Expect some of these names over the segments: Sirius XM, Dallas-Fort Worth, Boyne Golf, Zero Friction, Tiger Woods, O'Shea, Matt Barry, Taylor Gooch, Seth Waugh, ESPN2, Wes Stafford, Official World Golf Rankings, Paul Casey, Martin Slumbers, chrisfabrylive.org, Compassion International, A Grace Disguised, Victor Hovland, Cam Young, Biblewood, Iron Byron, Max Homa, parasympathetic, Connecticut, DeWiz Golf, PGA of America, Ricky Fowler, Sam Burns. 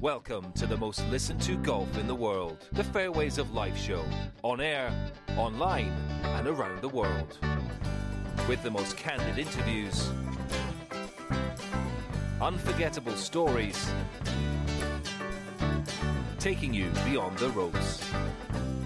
Welcome to the most listened to golf in the world, the Fairways of Life show, on air, online and around the world. With the most candid interviews, unforgettable stories, taking you beyond the ropes.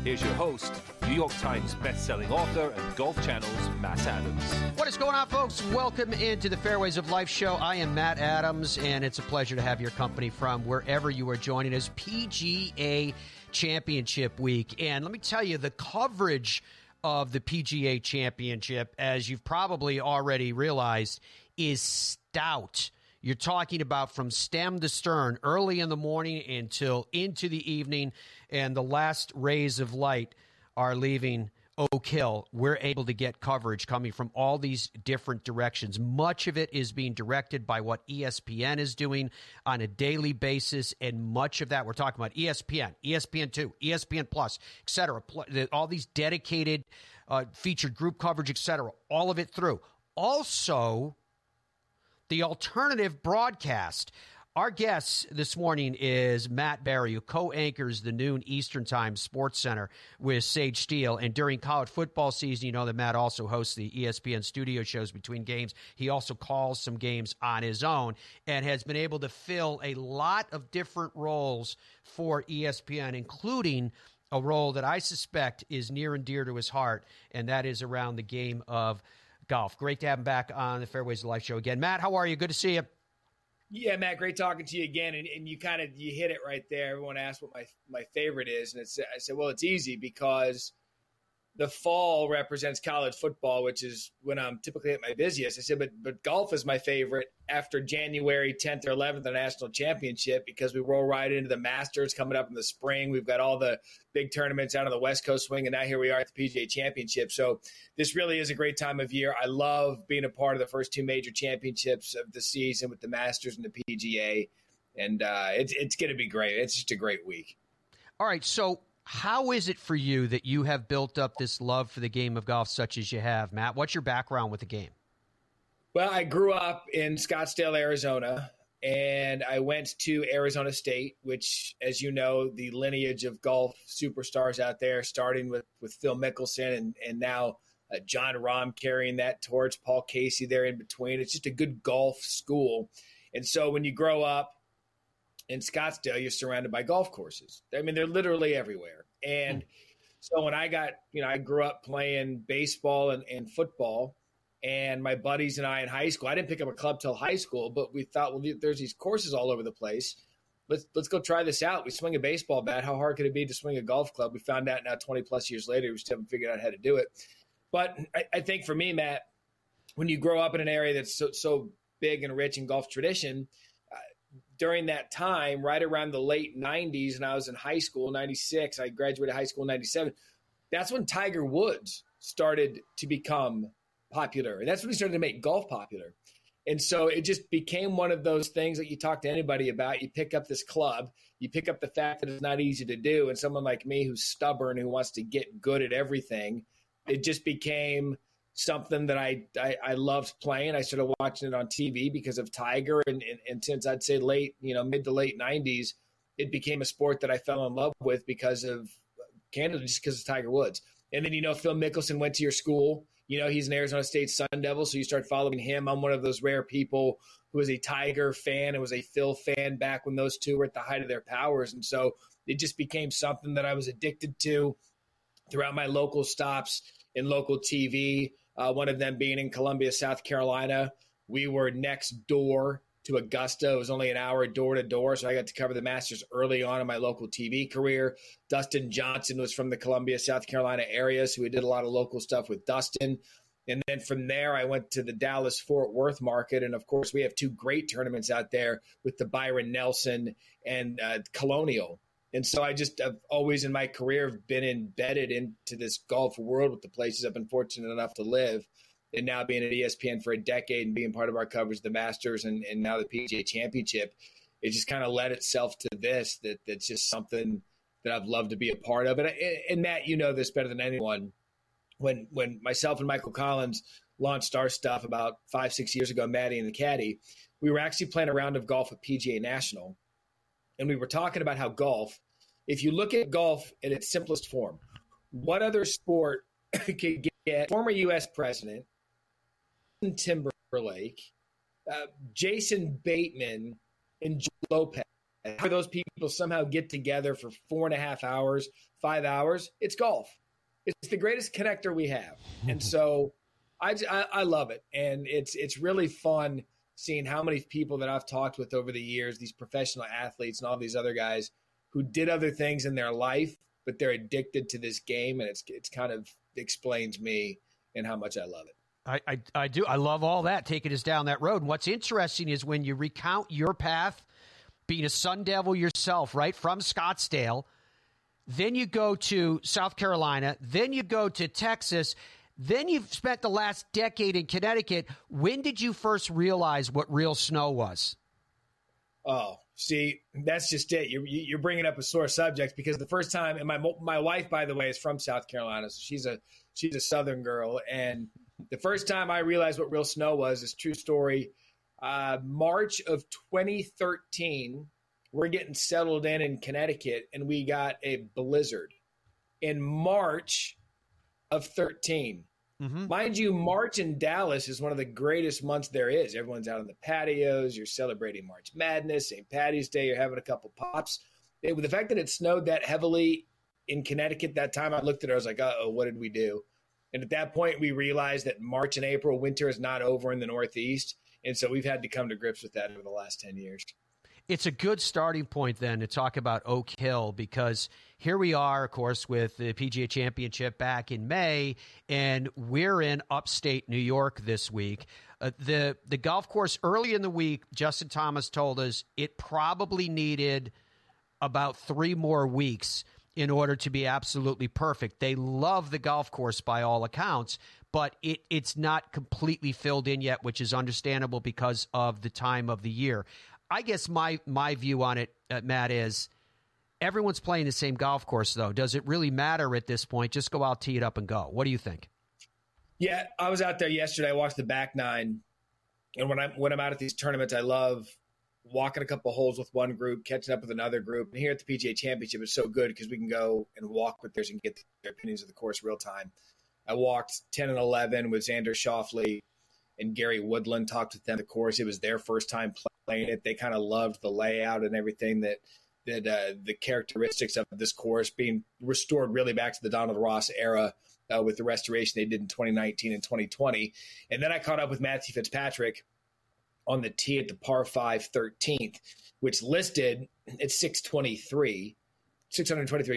Here's your host, New York Times best-selling author and Golf Channel's Matt Adams. What is going on, folks? Welcome into the Fairways of Life show. I am Matt Adams, and it's a pleasure to have your company from wherever you are joining us. PGA Championship Week. And let me tell you, the coverage of the PGA Championship, as you've probably already realized, is stout. You're talking about from stem to stern, early in the morning until into the evening, and the last rays of light are leaving Oak Hill. We're able to get coverage coming from all these different directions. Much of it is being directed by what ESPN is doing on a daily basis, and much of that we're talking about ESPN, ESPN2, ESPN Plus, et cetera, all these dedicated featured group coverage, et cetera, all of it through. Also, the alternative broadcast. Our guest this morning is Matt Barry, who co-anchors the noon Eastern Time Sports Center with Sage Steele. And during college football season, you know that Matt also hosts the ESPN studio shows between games. He also calls some games on his own and has been able to fill a lot of different roles for ESPN, including a role that I suspect is near and dear to his heart, and that is around the game of golf. Great to have him back on the Fairways of Life show again. Matt, how are you? Good to see you. Yeah, Matt, great talking to you again. And you hit it right there. Everyone asks what my favorite is. And I said, well, it's easy because the fall represents college football, which is when I'm typically at my busiest. I said, but golf is my favorite after January 10th or 11th, the national championship, because we roll right into the Masters coming up in the spring. We've got all the big tournaments out on the West Coast swing, and now here we are at the PGA Championship. So this really is a great time of year. I love being a part of the first two major championships of the season with the Masters and the PGA, and it's going to be great. It's just a great week. All right, so how is it for you that you have built up this love for the game of golf such as you have, Matt? What's your background with the game? Well, I grew up in Scottsdale, Arizona, and I went to Arizona State, which, as you know, the lineage of golf superstars out there, starting with Phil Mickelson and now John Rahm carrying that torch, Paul Casey there in between. It's just a good golf school. And so when you grow up in Scottsdale, you're surrounded by golf courses. I mean, they're literally everywhere. And so when I grew up playing baseball and football, and my buddies and I in high school, I didn't pick up a club till high school, but we thought, well, there's these courses all over the place. Let's go try this out. We swing a baseball bat. How hard could it be to swing a golf club? We found out now 20 plus years later, we still haven't figured out how to do it. But I think for me, Matt, when you grow up in an area that's so big and rich in golf tradition, during that time, right around the late 90s, and I was in high school, 96, I graduated high school in 97, that's when Tiger Woods started to become popular. And that's when he started to make golf popular. And so it just became one of those things that you talk to anybody about. You pick up this club, you pick up the fact that it's not easy to do, and someone like me who's stubborn, who wants to get good at everything, it just became something that I loved playing. I started watching it on TV because of Tiger, and since I'd say mid to late 90s, it became a sport that I fell in love with because of Tiger Woods. And then, Phil Mickelson went to your school. He's an Arizona State Sun Devil, so you start following him. I'm one of those rare people who was a Tiger fan and was a Phil fan back when those two were at the height of their powers. And so it just became something that I was addicted to throughout my local stops in local TV. One of them being in Columbia, South Carolina. We were next door to Augusta. It was only an hour door to door, so I got to cover the Masters early on in my local TV career. Dustin Johnson was from the Columbia, South Carolina area, so we did a lot of local stuff with Dustin. And then from there, I went to the Dallas-Fort Worth market, and of course, we have two great tournaments out there with the Byron Nelson and Colonial. And so I just have always in my career been embedded into this golf world with the places I've been fortunate enough to live. And now being at ESPN for a decade and being part of our coverage of the Masters and now the PGA Championship, it just kind of led itself to this, that's just something that I've loved to be a part of. And Matt, you know this better than anyone. When myself and Michael Collins launched our stuff about 5-6 years ago, Maddie and the Caddy, we were actually playing a round of golf at PGA National. and we were talking about how golf, if you look at golf in its simplest form, what other sport could get former U.S. President Timberlake, Jason Bateman, and Joe Lopez? How those people somehow get together for 4.5 hours, 5 hours? It's golf. It's the greatest connector we have. And so I love it. And it's really fun seeing how many people that I've talked with over the years, these professional athletes and all these other guys who did other things in their life, but they're addicted to this game. And it's kind of explains me and how much I love it. I do. I love all that, taking us down that road. And what's interesting is when you recount your path, being a Sun Devil yourself, right, from Scottsdale, then you go to South Carolina, then you go to Texas, then you've spent the last decade in Connecticut. When did you first realize what real snow was? Oh, see, that's just it. You're bringing up a sore subject, because the first time, and my wife, by the way, is from South Carolina, so she's a Southern girl, and the first time I realized what real snow was is, true story, March of 2013. We're getting settled in Connecticut, and we got a blizzard in March of 13. Mm-hmm. Mind you, March in Dallas is one of the greatest months there is. Everyone's out on the patios. You're celebrating March Madness, St. Paddy's Day. You're having a couple pops. With the fact that it snowed that heavily in Connecticut that time, I looked at it. I was like, uh-oh, what did we do? And at that point, we realized that March and April, winter is not over in the Northeast. And so we've had to come to grips with that over the last 10 years. It's a good starting point then to talk about Oak Hill, because here we are, of course, with the PGA Championship back in May, and we're in upstate New York this week. The golf course early in the week, Justin Thomas told us it probably needed about 3 more weeks in order to be absolutely perfect. They love the golf course by all accounts, but it's not completely filled in yet, which is understandable because of the time of the year. I guess my view on it, Matt, is everyone's playing the same golf course, though. Does it really matter at this point? Just go out, tee it up, and go. What do you think? Yeah, I was out there yesterday. I watched the back nine. And when I'm out at these tournaments, I love walking a couple holes with one group, catching up with another group. And here at the PGA Championship, it's so good because we can go and walk with theirs and get their opinions of the course real time. I walked 10 and 11 with Xander Schauffele and Gary Woodland, talked with them. Of course, it was their first time playing it. They kind of loved the layout and everything that the characteristics of this course being restored really back to the Donald Ross era with the restoration they did in 2019 and 2020. And then I caught up with Matthew Fitzpatrick on the tee at the par 5 13th, which listed at 623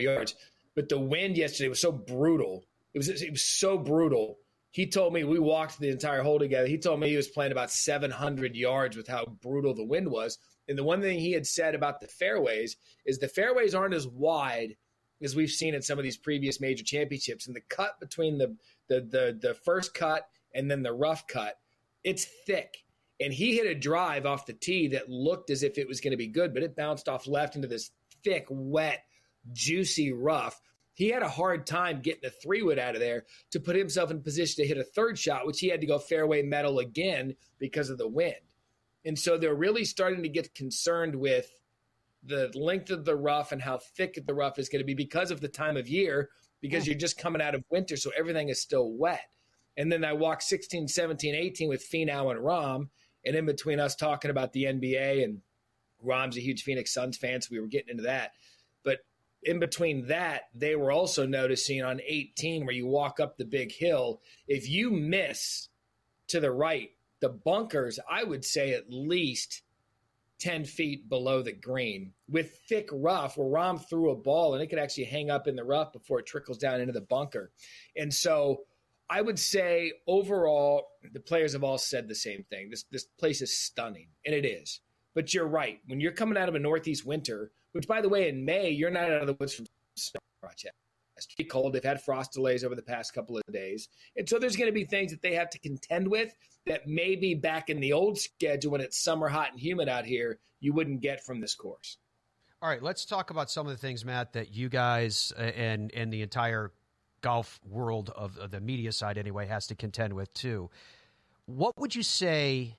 yards. But the wind yesterday was so brutal. It was so brutal. He told me, we walked the entire hole together, he told me he was playing about 700 yards with how brutal the wind was. And the one thing he had said about the fairways is the fairways aren't as wide as we've seen at some of these previous major championships. And the cut between the first cut and then the rough cut, it's thick. And he hit a drive off the tee that looked as if it was going to be good, but it bounced off left into this thick, wet, juicy rough. He had a hard time getting a 3-wood out of there to put himself in position to hit a third shot, which he had to go fairway metal again because of the wind. And so they're really starting to get concerned with the length of the rough and how thick the rough is going to be because of the time of year, because you're just coming out of winter, so everything is still wet. And then I walked 16, 17, 18 with Finau and Rahm, and in between us talking about the NBA, and Rahm's a huge Phoenix Suns fan, so we were getting into that. But in between that, they were also noticing on 18, where you walk up the big hill, if you miss to the right, the bunkers, I would say at least 10 feet below the green with thick rough, where Rahm threw a ball and it could actually hang up in the rough before it trickles down into the bunker. And so I would say overall, the players have all said the same thing. This place is stunning, and it is. But you're right. When you're coming out of a Northeast winter, which, by the way, in May, you're not out of the woods from snow. It's pretty cold. They've had frost delays over the past couple of days. And so there's going to be things that they have to contend with that maybe back in the old schedule when it's summer, hot, and humid out here, you wouldn't get from this course. All right, let's talk about some of the things, Matt, that you guys and the entire golf world of the media side anyway has to contend with too. What would you say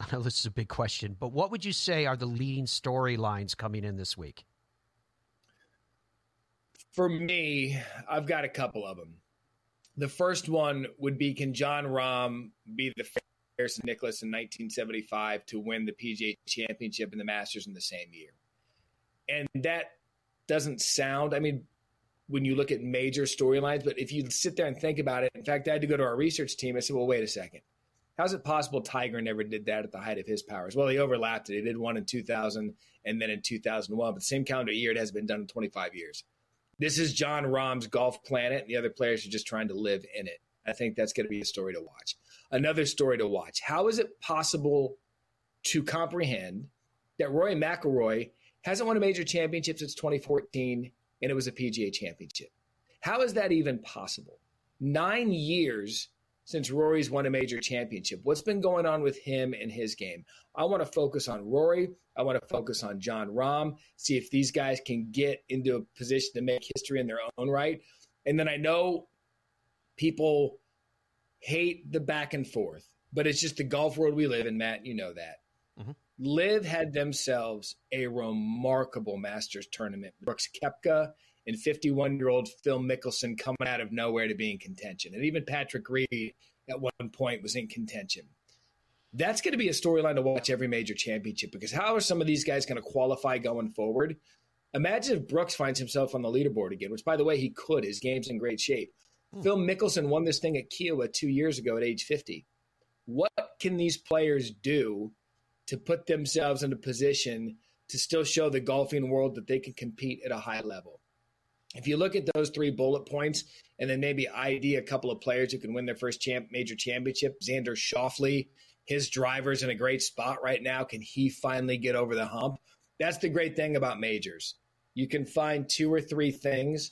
I know this is a big question, but what would you say are the leading storylines coming in this week? For me, I've got a couple of them. The first one would be, can John Rahm be the first Nicklaus in 1975 to win the PGA Championship and the Masters in the same year? And that doesn't sound, I mean, when you look at major storylines, but if you sit there and think about it, in fact, I had to go to our research team. I said, well, wait a second. How's it possible Tiger never did that at the height of his powers? Well, he overlapped it. He did one in 2000 and then in 2001. But the same calendar year, it has been done in 25 years. This is John Rahm's golf planet, and the other players are just trying to live in it. I think that's going to be a story to watch. Another story to watch. How is it possible to comprehend that Rory McIlroy hasn't won a major championship since 2014, and it was a PGA championship? How is that even possible? 9 years since Rory's won a major championship. What's been going on with him and his game? I want to focus on Rory. I want to focus on John Rahm, see if these guys can get into a position to make history in their own right. And then I know people hate the back and forth, but it's just the golf world we live in, Matt. You know that. Mm-hmm. LIV had themselves a remarkable Masters tournament. Brooks Koepka and 51-year-old Phil Mickelson coming out of nowhere to be in contention. And even Patrick Reed at one point was in contention. That's going to be a storyline to watch every major championship, because how are some of these guys going to qualify going forward? Imagine if Brooks finds himself on the leaderboard again, which, by the way, he could. His game's in great shape. Mm. Phil Mickelson won this thing at Kiowa 2 years ago at age 50. What can these players do to put themselves in a position to still show the golfing world that they can compete at a high level? If you look at those three bullet points and then maybe ID a couple of players who can win their first major championship, Xander Schauffele, his driver's in a great spot right now. Can he finally get over the hump? That's the great thing about majors. You can find two or three things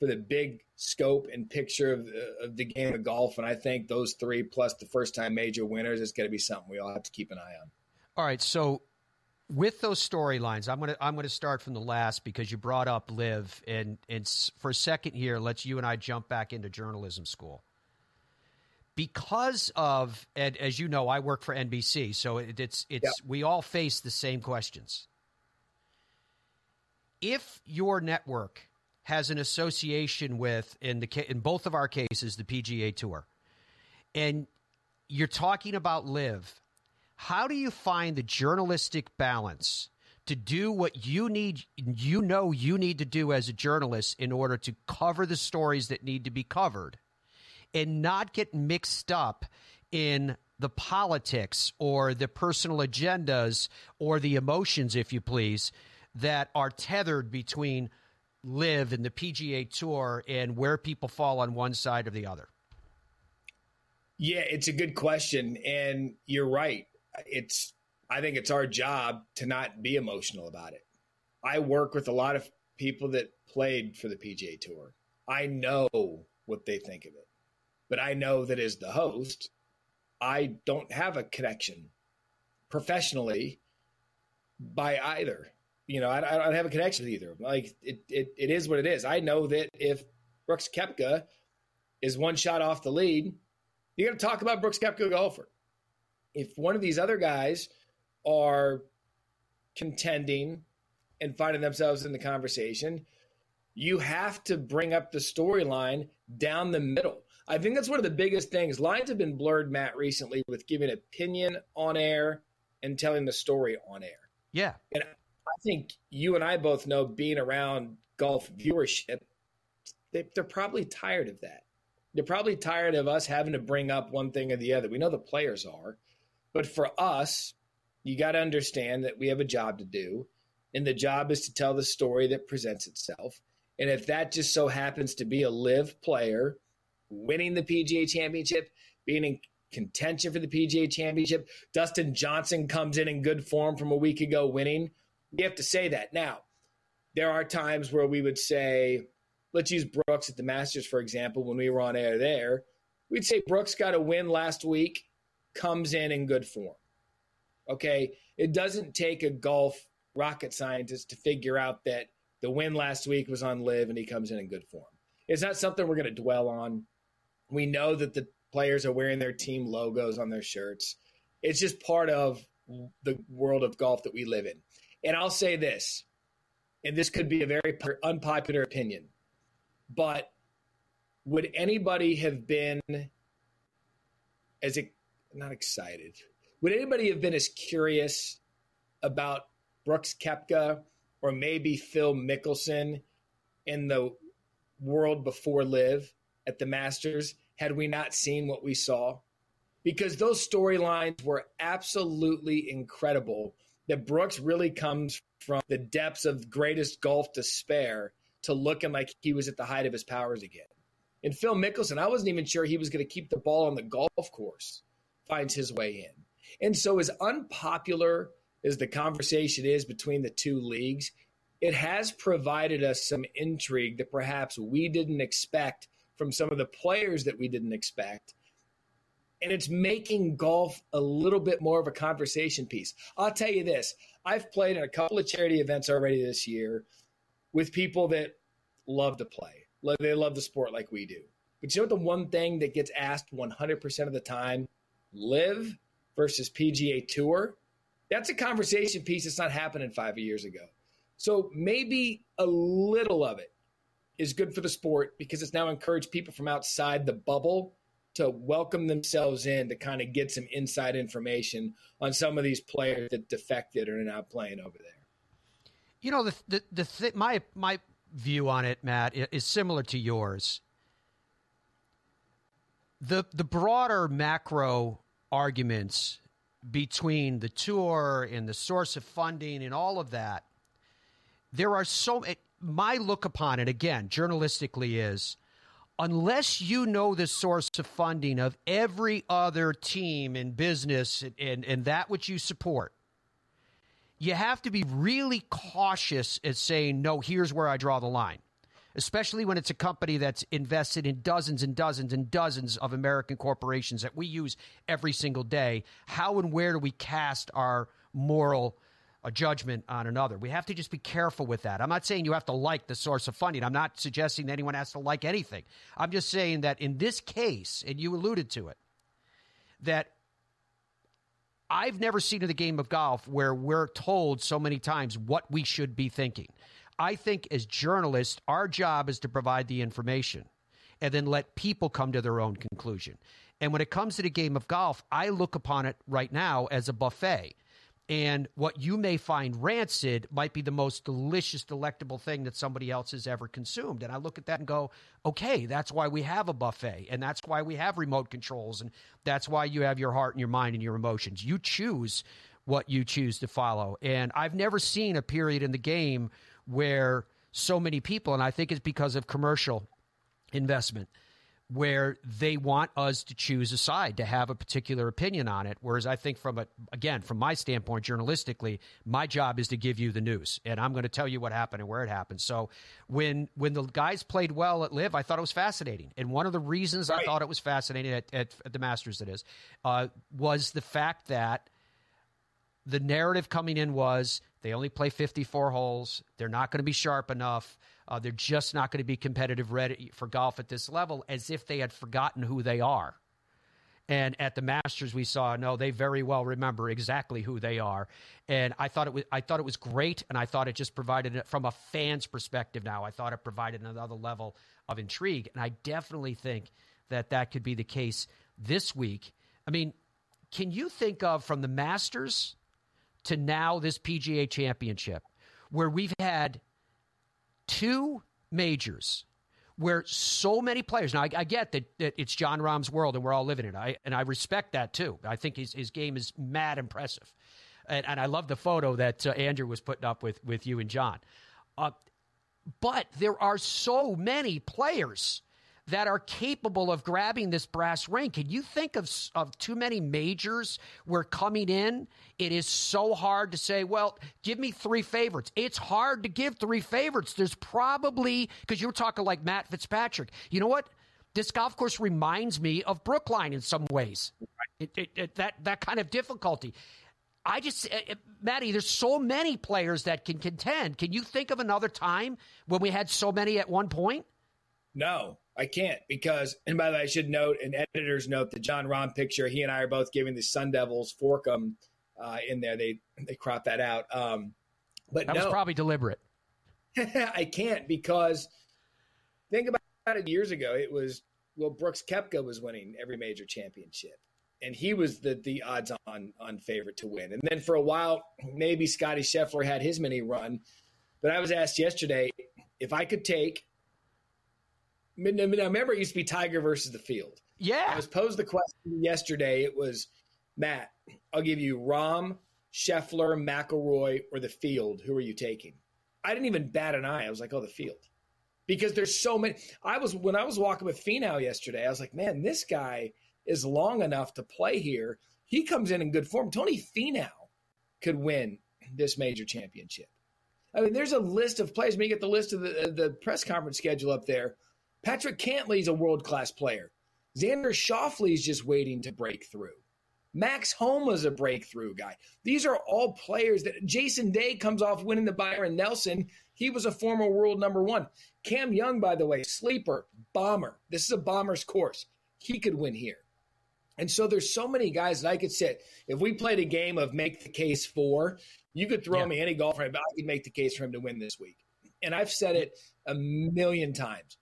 for the big scope and picture of the game of golf, and I think those three plus the first-time major winners is going to be something we all have to keep an eye on. All right, so – with those storylines, I'm gonna start from the last, because you brought up LIV, and for a second here, let's you and I jump back into journalism school. Because of, and as you know, I work for NBC, so it's we all face the same questions. If your network has an association with, in both of our cases, the PGA Tour, and you're talking about LIV, how do you find the journalistic balance to do what you need to do as a journalist in order to cover the stories that need to be covered and not get mixed up in the politics or the personal agendas or the emotions, if you please, that are tethered between LIV and the PGA Tour and where people fall on one side or the other? Yeah, it's a good question, and you're right. I think it's our job to not be emotional about it. I work with a lot of people that played for the PGA Tour. I know what they think of it, but I know that as the host, I don't have a connection professionally by either. You know, I don't have a connection with either. Like it is what it is. I know that if Brooks Koepka is one shot off the lead, you're going to talk about Brooks Koepka golfer. If one of these other guys are contending and finding themselves in the conversation, you have to bring up the storyline down the middle. I think that's one of the biggest things. Lines have been blurred, Matt, recently with giving opinion on air and telling the story on air. Yeah. And I think you and I both know, being around golf viewership, they're probably tired of that. They're probably tired of us having to bring up one thing or the other. We know the players are. But for us, you got to understand that we have a job to do, and the job is to tell the story that presents itself. And if that just so happens to be a live player winning the PGA Championship, being in contention for the PGA Championship, Dustin Johnson comes in good form from a week ago winning, we have to say that. Now, there are times where we would say, let's use Brooks at the Masters, for example, when we were on air there. We'd say Brooks got a win last week, comes in good form. Okay, it doesn't take a golf rocket scientist to figure out that the win last week was on LIV and he comes in good form. It's not something we're going to dwell on. We know that the players are wearing their team logos on their shirts. It's just part of the world of golf that we live in. And I'll say this, and this could be a very unpopular opinion, but would anybody have been would anybody have been as curious about Brooks Koepka or maybe Phil Mickelson in the world before LIV at the Masters had we not seen what we saw? Because those storylines were absolutely incredible, that Brooks really comes from the depths of greatest golf despair to looking like he was at the height of his powers again. And Phil Mickelson, I wasn't even sure he was going to keep the ball on the golf course, finds his way in. And so as unpopular as the conversation is between the two leagues, it has provided us some intrigue that perhaps we didn't expect from some of the players that we didn't expect. And it's making golf a little bit more of a conversation piece. I'll tell you this. I've played in a couple of charity events already this year with people that love to play. They love the sport like we do. But you know what the one thing that gets asked 100% of the time? LIV versus PGA Tour? That's a conversation piece that's not happening 5 years ago. So maybe a little of it is good for the sport because it's now encouraged people from outside the bubble to welcome themselves in to kind of get some inside information on some of these players that defected or are not playing over there. You know, my view on it, Matt, is similar to yours. The broader macro arguments between the tour and the source of funding and all of that, there are so many. My look upon it, again, journalistically, is unless you know the source of funding of every other team in business and that which you support, you have to be really cautious at saying, no, here's where I draw the line, especially when it's a company that's invested in dozens and dozens and dozens of American corporations that we use every single day. How and where do we cast our moral judgment on another? We have to just be careful with that. I'm not saying you have to like the source of funding. I'm not suggesting anyone has to like anything. I'm just saying that in this case, and you alluded to it, that I've never seen in the game of golf where we're told so many times what we should be thinking. I think as journalists, our job is to provide the information and then let people come to their own conclusion. And when it comes to the game of golf, I look upon it right now as a buffet. And what you may find rancid might be the most delicious, delectable thing that somebody else has ever consumed. And I look at that and go, okay, that's why we have a buffet. And that's why we have remote controls. And that's why you have your heart and your mind and your emotions. You choose what you choose to follow. And I've never seen a period in the game where so many people, and I think it's because of commercial investment, where they want us to choose a side, to have a particular opinion on it. Whereas I think from my standpoint, journalistically, my job is to give you the news, and I'm going to tell you what happened and where it happened. So when the guys played well at LIV, I thought it was fascinating. And one of the reasons I thought it was fascinating at the Masters, was the fact that the narrative coming in was they only play 54 holes. They're not going to be sharp enough. They're just not going to be competitive ready for golf at this level, as if they had forgotten who they are. And at the Masters, we saw, no, they very well remember exactly who they are. And I thought it was great, and I thought it just provided, from a fan's perspective now, I thought it provided another level of intrigue. And I definitely think that could be the case this week. I mean, can you think of, from the Masters to now this PGA Championship, where we've had two majors where so many players, now I get that it's John Rahm's world and we're all living it, and I respect that too. I think his game is mad impressive. And I love the photo that Andrew was putting up with you and John. But there are so many players that are capable of grabbing this brass ring. Can you think of too many majors where coming in, it is so hard to say, well, give me three favorites? It's hard to give three favorites. There's probably, because you're talking like Matt Fitzpatrick. You know what? This golf course reminds me of Brookline in some ways. That kind of difficulty. Matty, there's so many players that can contend. Can you think of another time when we had so many at one point? No. I can't because, and by the way, I should note an editor's note, the John Rahm picture, he and I are both giving the Sun Devils Forkum in there. They crop that out. But that was probably deliberate. I can't because think about it years ago. It was, well, Brooks Koepka was winning every major championship. And he was the odds on favorite to win. And then for a while, maybe Scotty Scheffler had his mini run. But I was asked yesterday if I could take – I remember it used to be Tiger versus the field. Yeah. I was posed the question yesterday. It was, Matt, I'll give you Rahm, Scheffler, McIlroy, or the field. Who are you taking? I didn't even bat an eye. I was like, oh, the field. Because there's so many – when I was walking with Finau yesterday, I was like, man, this guy – is long enough to play here. He comes in good form. Tony Finau could win this major championship. I mean, there's a list of players. I mean, you get the list of the press conference schedule up there. Patrick Cantley's a world-class player. Xander Schauffele's just waiting to break through. Max Homa's a breakthrough guy. These are all players that Jason Day comes off winning the Byron Nelson. He was a former world number one. Cam Young, by the way, sleeper, bomber. This is a bomber's course. He could win here. And so there's so many guys that I could sit. If we played a game of make the case for, you could throw me any golfer, but I could make the case for him to win this week. And I've said it a million times.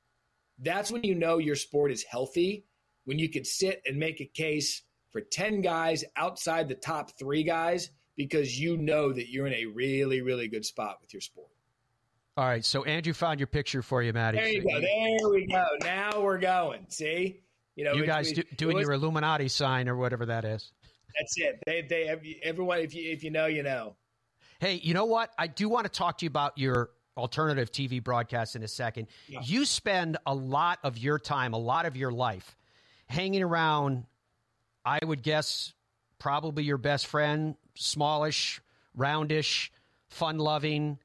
That's when you know your sport is healthy, when you could sit and make a case for 10 guys outside the top three guys because you know that you're in a really, really good spot with your sport. All right, so Andrew found your picture for you, Matty. There you go. There we go. Now we're going. See? You know, you guys doing your Illuminati sign or whatever that is. That's it. They have, everyone. If you know, you know. Hey, you know what? I do want to talk to you about your alternative TV broadcast in a second. Yeah. You spend a lot of your time, a lot of your life, hanging around. I would guess probably your best friend, smallish, roundish, fun-loving.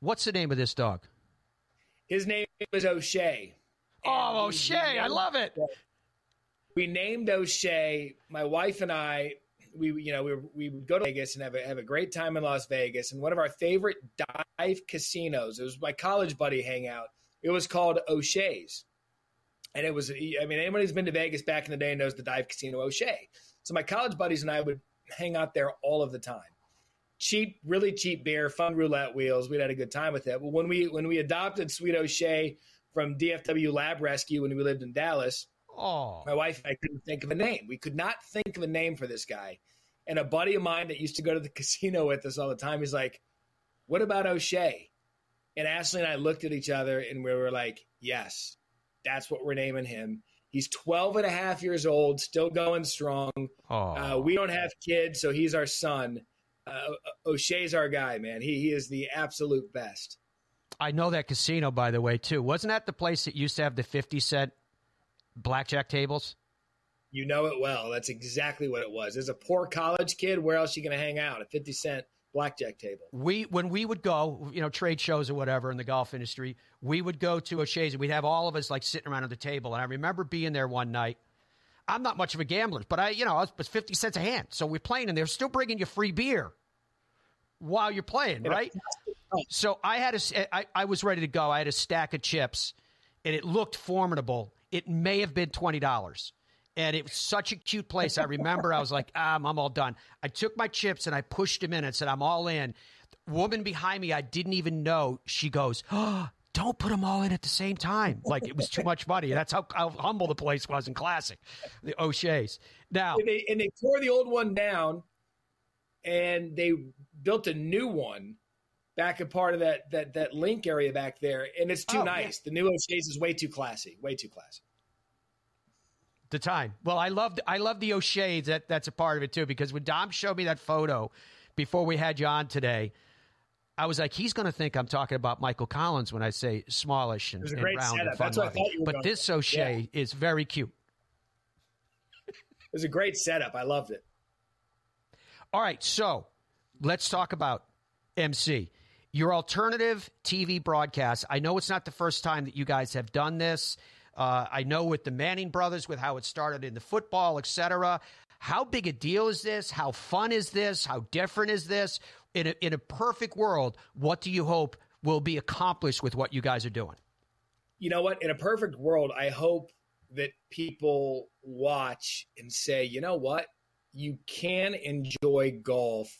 What's the name of this dog? His name is O'Shea. Oh, O'Shea, I love it. We named O'Shea. My wife and I, we would go to Vegas and have a great time in Las Vegas. And one of our favorite dive casinos, it was my college buddy hangout. It was called O'Shea's. And it was, I mean, anybody who's been to Vegas back in the day knows the dive casino O'Shea. So my college buddies and I would hang out there all of the time. Cheap, really cheap beer, fun roulette wheels. We'd had a good time with it. But when we adopted Sweet O'Shea from DFW Lab Rescue when we lived in Dallas, my wife and I couldn't think of a name. We could not think of a name for this guy. And a buddy of mine that used to go to the casino with us all the time, he's like, what about O'Shea? And Ashley and I looked at each other and we were like, yes, that's what we're naming him. He's 12 and a half years old, still going strong. We don't have kids, so he's our son. O'Shea's our guy, man. He is the absolute best. I know that casino, by the way, too. Wasn't that the place that used to have the 50-cent blackjack tables? You know it well. That's exactly what it was. As a poor college kid, where else are you going to hang out? A 50-cent blackjack table. When we would go, trade shows or whatever in the golf industry, we would go to O'Shea's and we'd have all of us like sitting around at the table. And I remember being there one night. I'm not much of a gambler, but I was 50 cents a hand. So we're playing and they're still bringing you free beer while you're playing, right? So I was ready to go. I had a stack of chips, and it looked formidable. It may have been $20, and it was such a cute place. I remember I was like, I'm all done. I took my chips, and I pushed them in and said, I'm all in. The woman behind me, I didn't even know. She goes, don't put them all in at the same time. Like, it was too much money. That's how humble the place was in classic, the O'Shea's. Now, and they tore the old one down, and they built a new one back a part of that link area back there, and it's too nice. Yeah. The new O'Shea's is way too classy, way too classy. The time. Well, I love the O'Shea's. That's a part of it too, because when Dom showed me that photo before we had you on today, I was like, he's going to think I'm talking about Michael Collins when I say smallish and round setup. And fun. That's what I thought you were. But this O'Shea is very cute. It was a great setup. I loved it. All right, so let's talk about MC. Your alternative TV broadcast, I know it's not the first time that you guys have done this. I know with the Manning brothers, with how it started in the football, et cetera. How big a deal is this? How fun is this? How different is this? In a perfect world, what do you hope will be accomplished with what you guys are doing? you know what? In a perfect world, I hope that people watch and say, you know what? You can enjoy golf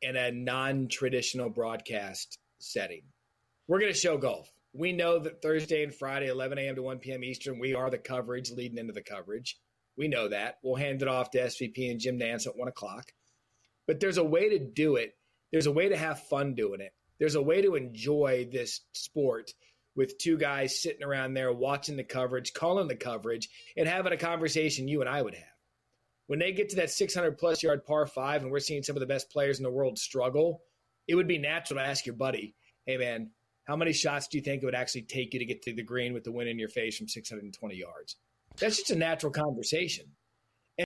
in a non-traditional broadcast setting. We're going to show golf. We know that Thursday and Friday, 11 a.m. to 1 p.m. Eastern, we are the coverage leading into the coverage. We know that. We'll hand it off to SVP and Jim Nance at 1 o'clock. But there's a way to do it. There's a way to have fun doing it. There's a way to enjoy this sport with two guys sitting around there watching the coverage, calling the coverage, and having a conversation you and I would have. When they get to that 600-plus yard par 5 and we're seeing some of the best players in the world struggle, it would be natural to ask your buddy, hey, man, how many shots do you think it would actually take you to get to the green with the wind in your face from 620 yards? That's just a natural conversation.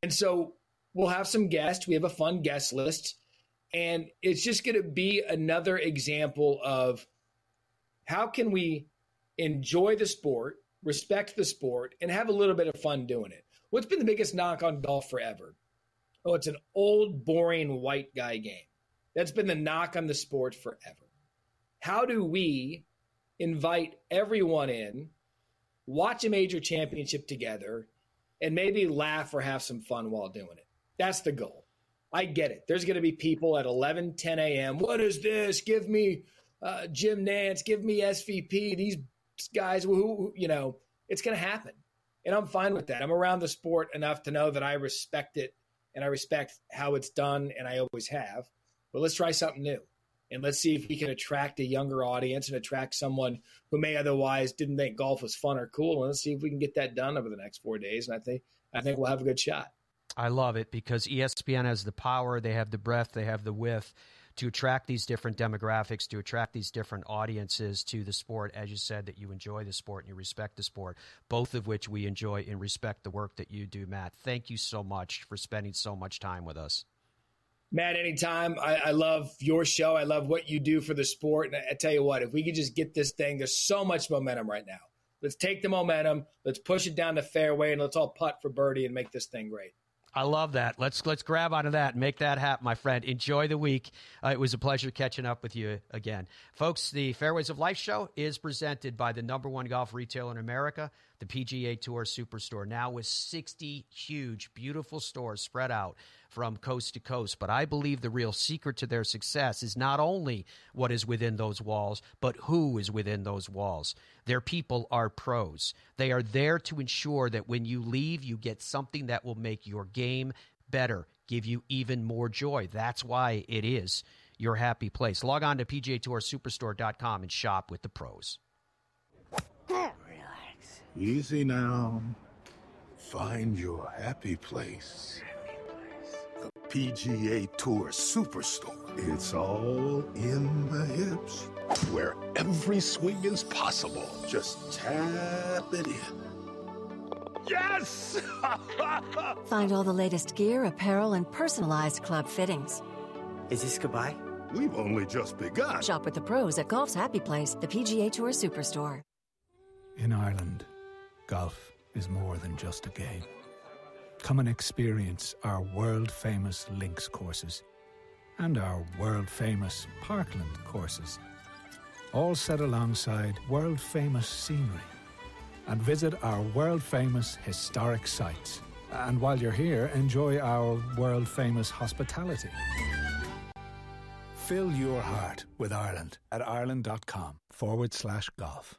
And so we'll have some guests. We have a fun guest list. And it's just going to be another example of how can we enjoy the sport, respect the sport, and have a little bit of fun doing it. What's been the biggest knock on golf forever? Oh, it's an old, boring white guy game. That's been the knock on the sport forever. How do we invite everyone in, watch a major championship together, and maybe laugh or have some fun while doing it? That's the goal. I get it. There's going to be people at 11, 10 a.m. What is this? Give me Jim Nance. Give me SVP. These guys, who, you know, it's going to happen. And I'm fine with that. I'm around the sport enough to know that I respect it and I respect how it's done, and I always have. But let's try something new. And let's see if we can attract a younger audience and attract someone who may otherwise didn't think golf was fun or cool. And let's see if we can get that done over the next 4 days. And I think we'll have a good shot. I love it because ESPN has the power. They have the breadth. They have the width to attract these different demographics, to attract these different audiences to the sport. As you said, that you enjoy the sport and you respect the sport, both of which we enjoy and respect the work that you do, Matt. Thank you so much for spending so much time with us. Matt, anytime. I love your show. I love what you do for the sport. And I tell you what, if we could just get this thing, there's so much momentum right now. Let's take the momentum. Let's push it down the fairway, and let's all putt for birdie and make this thing great. I love that. Let's grab onto that and make that happen, my friend. Enjoy the week. It was a pleasure catching up with you again. Folks, the Fairways of Life show is presented by the #1 golf retailer in America, the PGA Tour Superstore, now with 60 huge, beautiful stores spread out from coast to coast. But I believe the real secret to their success is not only what is within those walls, but who is within those walls. Their people are pros. They are there to ensure that when you leave, you get something that will make your game better, give you even more joy. That's why it is your happy place. Log on to PGATourSuperstore.com and shop with the pros. Relax. Easy now. Find your happy place. PGA Tour Superstore. It's all in the hips, where every swing is possible. Just tap it in. Yes! Find all the latest gear, apparel, and personalized club fittings. Is this goodbye? We've only just begun. Shop with the pros at Golf's Happy Place, the PGA Tour Superstore. In Ireland, golf is more than just a game. Come and experience our world-famous links courses and our world-famous Parkland courses, all set alongside world-famous scenery. And visit our world-famous historic sites. And while you're here, enjoy our world-famous hospitality. Fill your heart with Ireland at ireland.com/golf.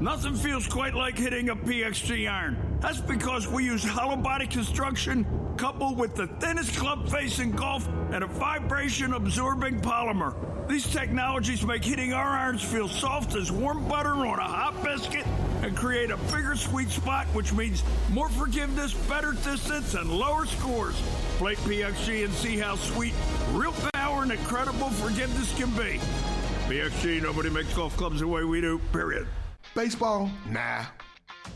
Nothing feels quite like hitting a PXG iron. That's because we use hollow body construction coupled with the thinnest club face in golf and a vibration-absorbing polymer. These technologies make hitting our irons feel soft as warm butter on a hot biscuit and create a bigger sweet spot, which means more forgiveness, better distance, and lower scores. Play PXG and see how sweet, real power, and incredible forgiveness can be. PXG, nobody makes golf clubs the way we do, period. Baseball? Nah.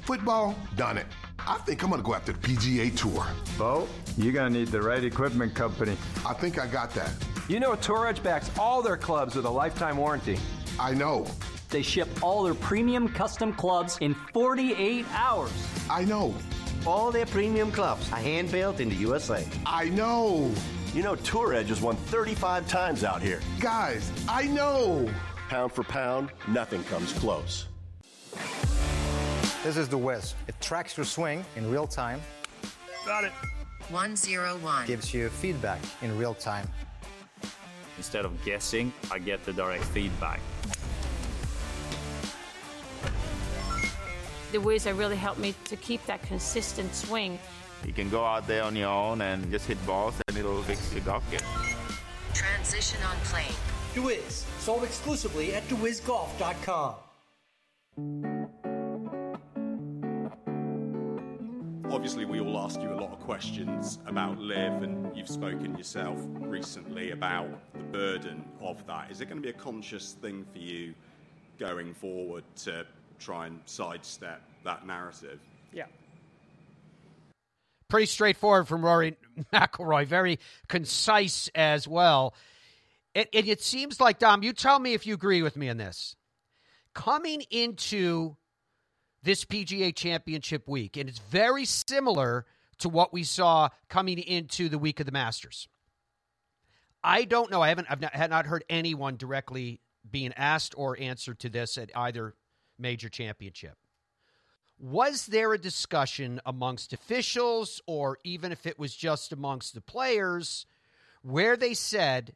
Football? Done it. I think I'm going to go after the PGA Tour. Bo, you're going to need the right equipment company. I think I got that. You know Tour Edge backs all their clubs with a lifetime warranty. I know. They ship all their premium custom clubs in 48 hours. I know. All their premium clubs are hand-built in the USA. I know. You know Tour Edge has won 35 times out here. Guys, I know. Pound for pound, nothing comes close. This is the Wiz. It tracks your swing in real time. Got it. 101. Gives you feedback in real time. Instead of guessing, I get the direct feedback. The Wiz have really helped me to keep that consistent swing. You can go out there on your own and just hit balls and it'll fix your golf game. Transition on play. The Wiz, sold exclusively at thewizgolf.com. Obviously, we all ask you a lot of questions about LIV, and you've spoken yourself recently about the burden of that. Is it going to be a conscious thing for you going forward to try and sidestep that narrative? Yeah. Pretty straightforward from Rory McIlroy. Very concise as well. And it seems like, Dom, you tell me if you agree with me on this. Coming into this PGA Championship week, and it's very similar to what we saw coming into the week of the Masters. I don't know. I had not heard anyone directly being asked or answered to this at either major championship. Was there a discussion amongst officials, or even if it was just amongst the players, where they said,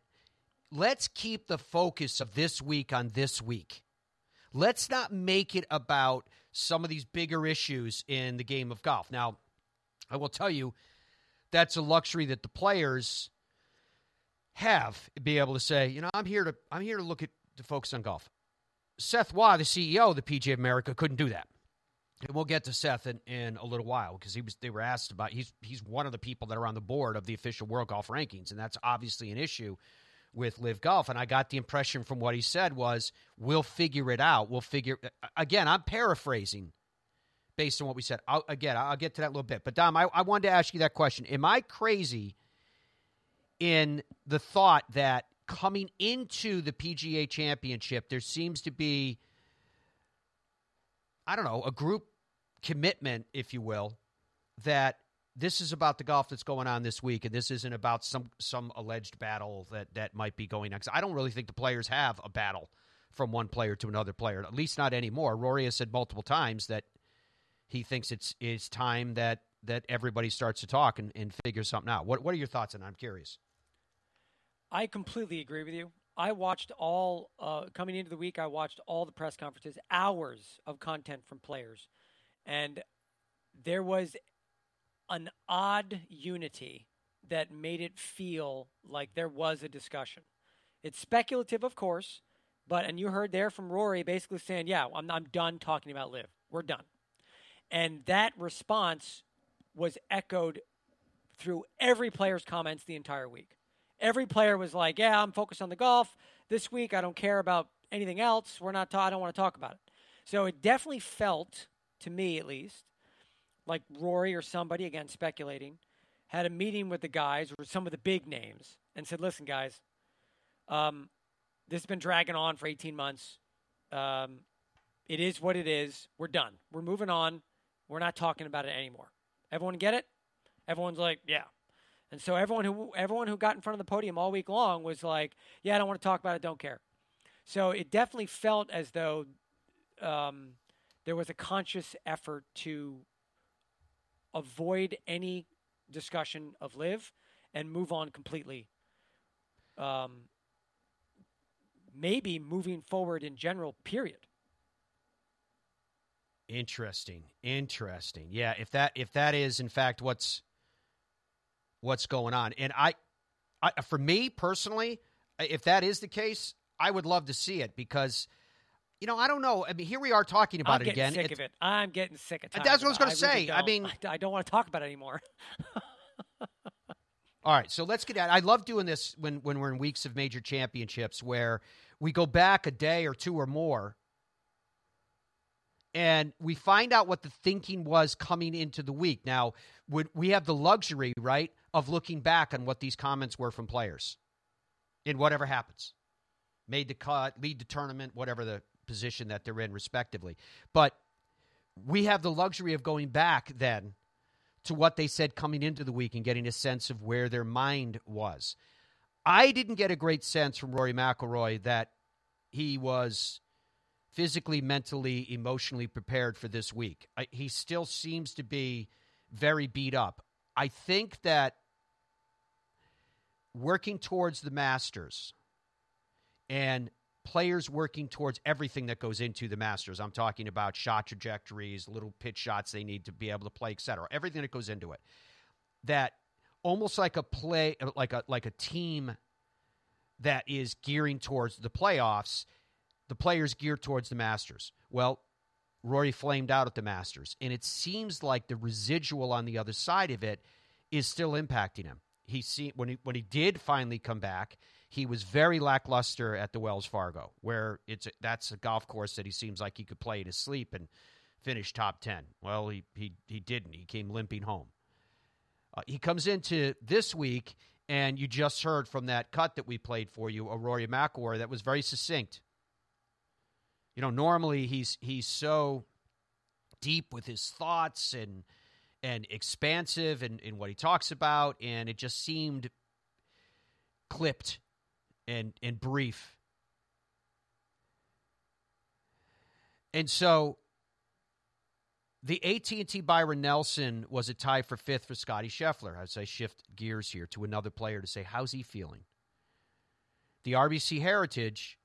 let's keep the focus of this week on this week. Let's not make it about some of these bigger issues in the game of golf. Now, I will tell you, that's a luxury that the players have, be able to say, you know, I'm here to look at, to focus on golf. Seth Waugh, the CEO of the PGA of America, couldn't do that. And we'll get to Seth in a little while, because they were asked about, he's one of the people that are on the board of the Official World Golf Rankings, and that's obviously an issue with LIV Golf. And I got the impression from what he said was, we'll figure it out. Again, I'm paraphrasing based on what we said. I'll get to that in a little bit. But Dom, I wanted to ask you that question. Am I crazy in the thought that coming into the PGA Championship, there seems to be, I don't know, a group commitment, if you will, that this is about the golf that's going on this week, and this isn't about some alleged battle that might be going on? Because I don't really think the players have a battle from one player to another player, at least not anymore. Rory has said multiple times that he thinks it's time that everybody starts to talk and figure something out. What are your thoughts on that? I'm curious. I completely agree with you. I watched coming into the week, I watched all the press conferences, hours of content from players, and there was an odd unity that made it feel like there was a discussion. It's speculative, of course, and you heard there from Rory basically saying, yeah, I'm done talking about LIV. We're done. And that response was echoed through every player's comments the entire week. Every player was like, yeah, I'm focused on the golf. This week, I don't care about anything else. I don't want to talk about it. So it definitely felt, to me at least, like Rory or somebody, again, speculating, had a meeting with the guys or some of the big names and said, listen, guys, this has been dragging on for 18 months. It is what it is. We're done. We're moving on. We're not talking about it anymore. Everyone get it? Everyone's like, yeah. And so everyone who got in front of the podium all week long was like, yeah, I don't want to talk about it. Don't care. So it definitely felt as though there was a conscious effort to avoid any discussion of LIV and move on completely. Maybe moving forward in general, period. Interesting. Yeah, if that is in fact what's going on. And I for me personally, if that is the case, I would love to see it, because you know, I don't know. I mean, here we are talking about it again. I'm getting sick of it. That's what I was going to say. Really, I don't want to talk about it anymore. All right, so let's get at it. I love doing this when we're in weeks of major championships, where we go back a day or two or more And we find out what the thinking was coming into the week. Now, we have the luxury, right, of looking back on what these comments were from players in whatever happens. Made the cut, lead the tournament, whatever the position that they're in, respectively. But we have the luxury of going back then to what they said coming into the week and getting a sense of where their mind was. I didn't get a great sense from Rory McIlroy that he was physically, mentally, emotionally prepared for this week. He still seems to be very beat up. I think that working towards the Masters and players working towards everything that goes into the Masters, I'm talking about shot trajectories, little pitch shots they need to be able to play, et cetera, everything that goes into it, that almost like a play, like a team that is gearing towards the playoffs. The players geared towards the Masters. Well, Rory flamed out at the Masters, and it seems like the residual on the other side of it is still impacting him. He seemed, when he did finally come back, he was very lackluster at the Wells Fargo, where that's a golf course that he seems like he could play in his sleep and finish top 10. Well, he didn't. He came limping home. He comes into this week, and you just heard from that cut that we played for you, Rory McIlroy, that was very succinct. You know, normally he's so deep with his thoughts and expansive in what he talks about, and it just seemed clipped and brief. And so the AT&T Byron Nelson was a tie for fifth for Scotty Scheffler. As I shift gears here to another player to say, how's he feeling? The RBC Heritage,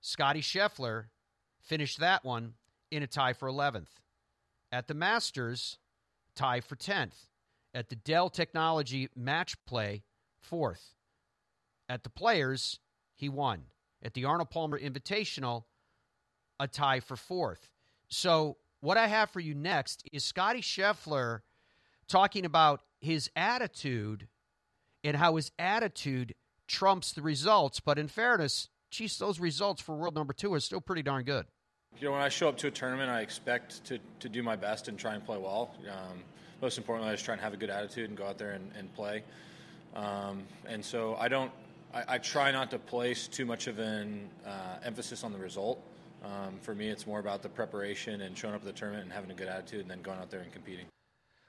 Scotty Scheffler, finished that one in a tie for 11th. At the Masters, tie for 10th. At the Dell Technology Match Play, 4th. At the Players, he won. At the Arnold Palmer Invitational, a tie for 4th. So what I have for you next is Scotty Scheffler talking about his attitude and how his attitude trumps the results. But in fairness, geez, those results for world number 2 are still pretty darn good. You know, when I show up to a tournament, I expect to do my best and try and play well. Most importantly, I just try and have a good attitude and go out there and play. And so I try not to place too much of an emphasis on the result. For me, it's more about the preparation and showing up at the tournament and having a good attitude and then going out there and competing.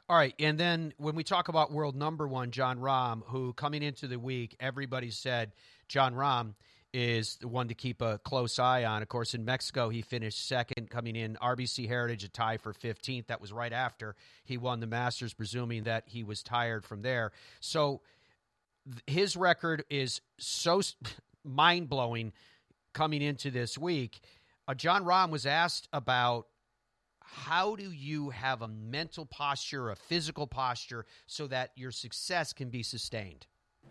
All right, and then when we talk about world number 1, John Rahm, who coming into the week, everybody said John Rahm is the one to keep a close eye on. Of course, in Mexico, he finished second, coming in RBC Heritage, a tie for 15th. That was right after he won the Masters, presuming that he was tired from there. So his record is so mind-blowing coming into this week. John Rahm was asked about how do you have a mental posture, a physical posture, so that your success can be sustained?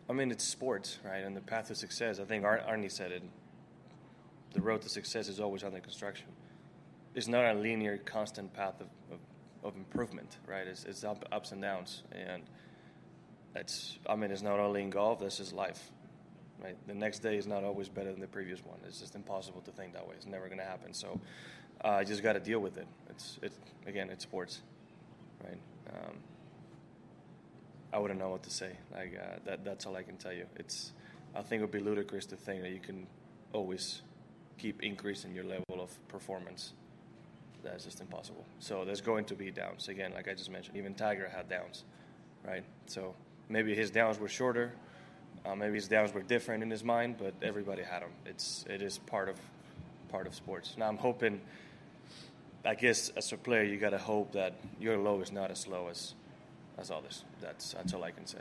I mean, it's sports, right? And the path to success, I think Arnie said it, the road to success is always under construction. It's not a linear, constant path of improvement, right? It's ups and downs. And it's not only in golf, this is life, right? The next day is not always better than the previous one. It's just impossible to think that way. It's never going to happen. So I just got to deal with it. It's sports, right? I wouldn't know what to say. Like that's all I can tell you. I think it would be ludicrous to think that you can always keep increasing your level of performance. That's just impossible. So there's going to be downs. Again, like I just mentioned, even Tiger had downs, right? So maybe his downs were shorter. Maybe his downs were different in his mind, but everybody had them. It is part of sports. Now I'm hoping. I guess as a player, you got to hope that your low is not as low as others. That's all I can say.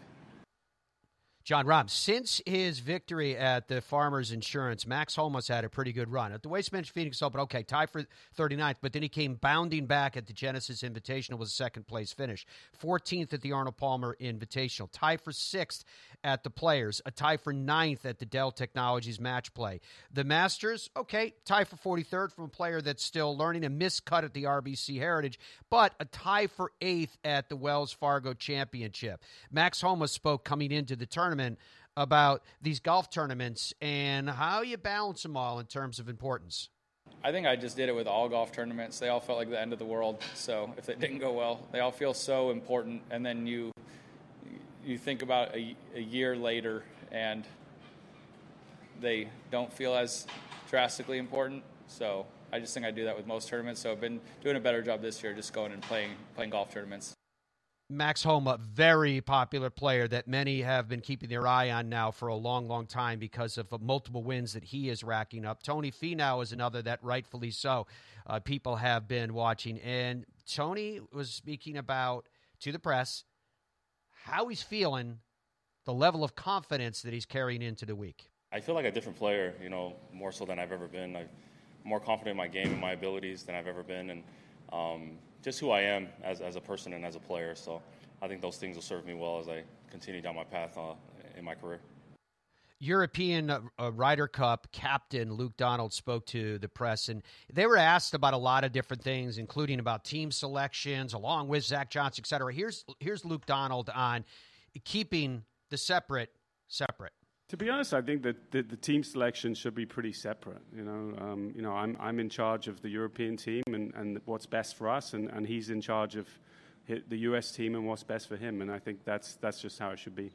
John Rahm, since his victory at the Farmers Insurance, Max Homa's had a pretty good run. At the Westminster Phoenix Open, okay, tied for 39th, but then he came bounding back at the Genesis Invitational with a second-place finish. 14th at the Arnold Palmer Invitational. Tie for 6th at the Players. A tie for 9th at the Dell Technologies Match Play. The Masters, okay, tie for 43rd from a player that's still learning. A miscut at the RBC Heritage, but a tie for 8th at the Wells Fargo Championship. Max Homa spoke coming into the tournament about these golf tournaments and how you balance them all in terms of importance. I think I just did it with all golf tournaments. They all felt like the end of the world. So if it didn't go well, they all feel so important. And then you think about a year later and they don't feel as drastically important. So I just think I do that with most tournaments. So I've been doing a better job this year, just going and playing golf tournaments. Max Homa, very popular player that many have been keeping their eye on now for a long, long time because of multiple wins that he is racking up. Tony Finau is another that rightfully so people have been watching. And Tony was speaking about, to the press, how he's feeling, the level of confidence that he's carrying into the week. I feel like a different player, you know, more so than I've ever been. I'm more confident in my game and my abilities than I've ever been. And, just who I am as a person and as a player. So I think those things will serve me well as I continue down my path in my career. European Ryder Cup captain Luke Donald spoke to the press, and they were asked about a lot of different things, including about team selections, along with Zach Johnson, et cetera. Here's Luke Donald on keeping the separate. To be honest, I think that the team selection should be pretty separate. I'm in charge of the European team and what's best for us, and he's in charge of the U.S. team and what's best for him. And I think that's just how it should be.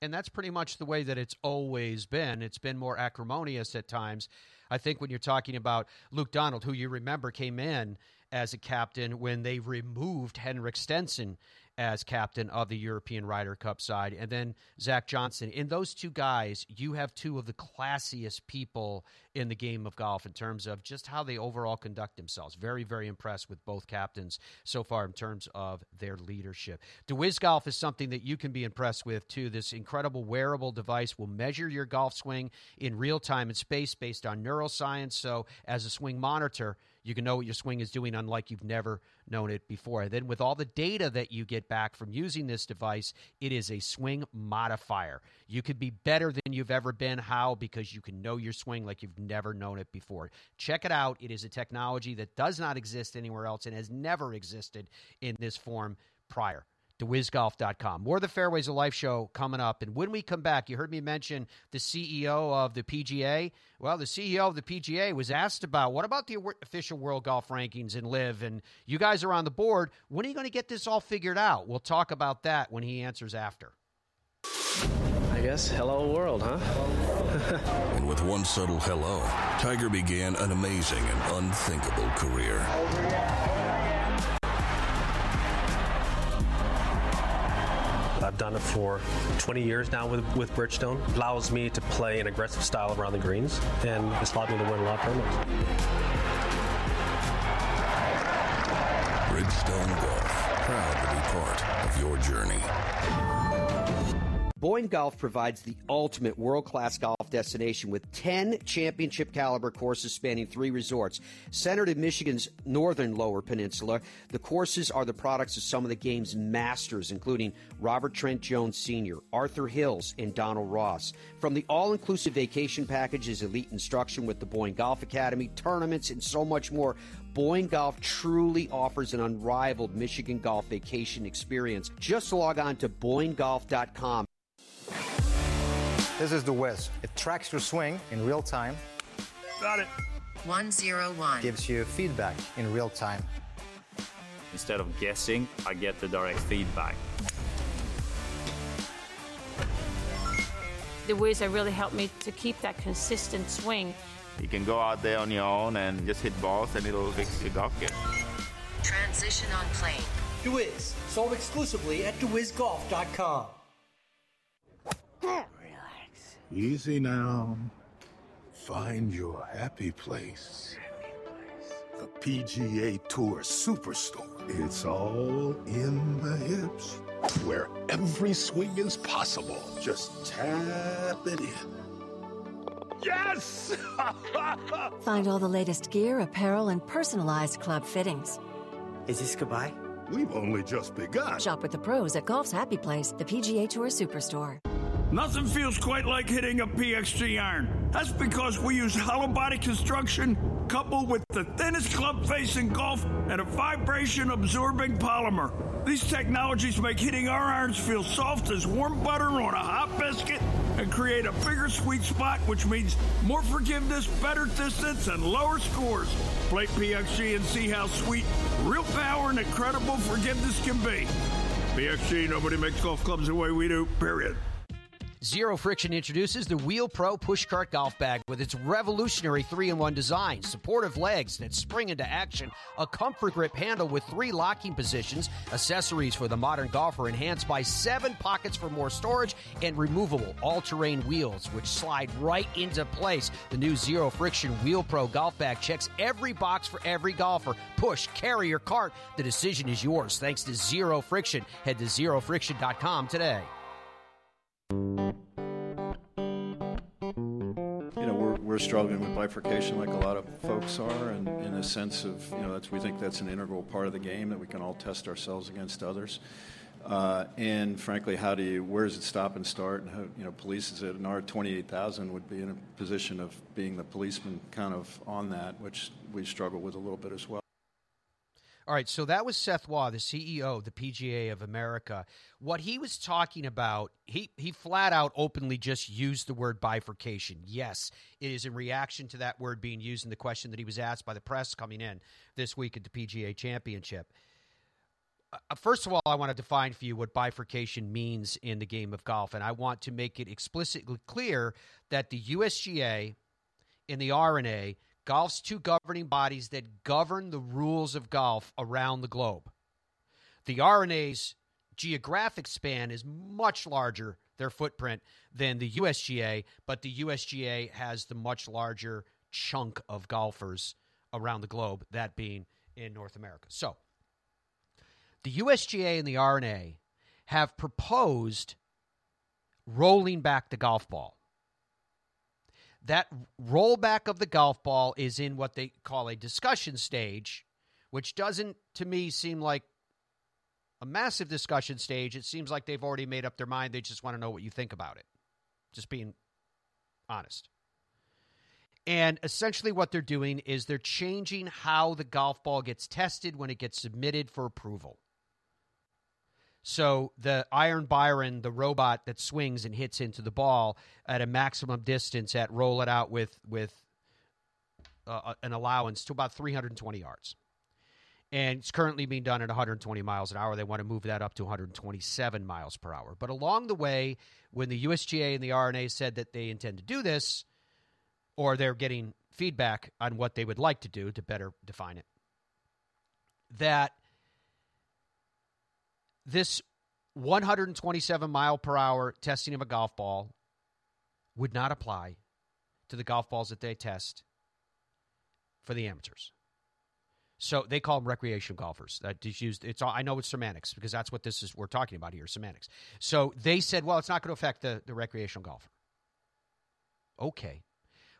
And that's pretty much the way that it's always been. It's been more acrimonious at times. I think when you're talking about Luke Donald, who you remember came in as a captain when they removed Henrik Stenson as captain of the European Ryder Cup side, and then Zach Johnson. In those two guys, you have two of the classiest people in the game of golf in terms of just how they overall conduct themselves. Very, very impressed with both captains so far in terms of their leadership. DeWiz Golf is something that you can be impressed with, too. This incredible wearable device will measure your golf swing in real time and space based on neuroscience, so as a swing monitor, you can know what your swing is doing unlike you've never known it before. And then with all the data that you get back from using this device, it is a swing modifier. You could be better than you've ever been. How? Because you can know your swing like you've never known it before. Check it out. It is a technology that does not exist anywhere else and has never existed in this form prior. DeWizGolf.com. More of the Fairways of Life show coming up. And when we come back, you heard me mention the CEO of the PGA. Well, the CEO of the PGA was asked about, what about the official World Golf Rankings and LIV? And you guys are on the board. When are you going to get this all figured out? We'll talk about that when he answers after. I guess hello world, huh? And with one subtle hello, Tiger began an amazing and unthinkable career. I've done it for 20 years now with Bridgestone. It allows me to play an aggressive style around the greens, and it's allowed me to win a lot of tournaments. Bridgestone Golf, proud to be part of your journey. Boyne Golf provides the ultimate world-class golf destination with 10 championship-caliber courses spanning three resorts. Centered in Michigan's northern Lower Peninsula, the courses are the products of some of the game's masters, including Robert Trent Jones Sr., Arthur Hills, and Donald Ross. From the all-inclusive vacation packages, elite instruction with the Boyne Golf Academy, tournaments, and so much more, Boyne Golf truly offers an unrivaled Michigan golf vacation experience. Just log on to BoyneGolf.com. This is DeWiz. It tracks your swing in real time. Got it. 101. Gives you feedback in real time. Instead of guessing, I get the direct feedback. DeWiz has really helped me to keep that consistent swing. You can go out there on your own and just hit balls and it'll fix your golf game. Transition on plane. DeWiz. Sold exclusively at DeWizGolf.com. Easy now. Find your happy place. The PGA Tour Superstore. It's all in the hips, where every swing is possible. Just tap it in. Yes! Find all the latest gear, apparel, and personalized club fittings. Is this goodbye? We've only just begun. Shop with the pros at Golf's Happy Place, the PGA Tour Superstore. Nothing feels quite like hitting a PXG iron. That's because we use hollow body construction coupled with the thinnest club face in golf and a vibration-absorbing polymer. These technologies make hitting our irons feel soft as warm butter on a hot biscuit and create a bigger sweet spot, which means more forgiveness, better distance, and lower scores. Play PXG and see how sweet real power and incredible forgiveness can be. PXG, nobody makes golf clubs the way we do, period. Zero Friction introduces the Wheel Pro Pushcart Golf Bag with its revolutionary 3-in-1 design, supportive legs that spring into action, a comfort grip handle with 3 locking positions, accessories for the modern golfer enhanced by 7 pockets for more storage, and removable all-terrain wheels which slide right into place. The new Zero Friction Wheel Pro Golf Bag checks every box for every golfer. Push, carry, or cart. The decision is yours thanks to Zero Friction. Head to ZeroFriction.com today. We're struggling with bifurcation like a lot of folks are, and in a sense of, we think that's an integral part of the game, that we can all test ourselves against others. And frankly, where does it stop and start, and how, polices it? And our 28,000 would be in a position of being the policeman kind of on that, which we struggle with a little bit as well. All right, so that was Seth Waugh, the CEO of the PGA of America. What he was talking about, he flat out openly just used the word bifurcation. Yes, it is in reaction to that word being used in the question that he was asked by the press coming in this week at the PGA Championship. First of all, I want to define for you what bifurcation means in the game of golf, and I want to make it explicitly clear that the USGA and the R&A, golf's two governing bodies that govern the rules of golf around the globe. The R&A's geographic span is much larger, their footprint, than the USGA, but the USGA has the much larger chunk of golfers around the globe, that being in North America. So the USGA and the R&A have proposed rolling back the golf ball. That rollback of the golf ball is in what they call a discussion stage, which doesn't, to me, seem like a massive discussion stage. It seems like they've already made up their mind. They just want to know what you think about it, just being honest. And essentially what they're doing is they're changing how the golf ball gets tested when it gets submitted for approval. So the Iron Byron, the robot that swings and hits into the ball at a maximum distance at roll it out with an allowance to about 320 yards. And it's currently being done at 120 miles an hour. They want to move that up to 127 miles per hour. But along the way, when the USGA and the R&A said that they intend to do this, or they're getting feedback on what they would like to do to better define it, that this 127-mile-per-hour testing of a golf ball would not apply to the golf balls that they test for the amateurs. So they call them recreational golfers. I know it's semantics because that's what this is. We're talking about here, semantics. So they said, well, it's not going to affect the recreational golfer. Okay.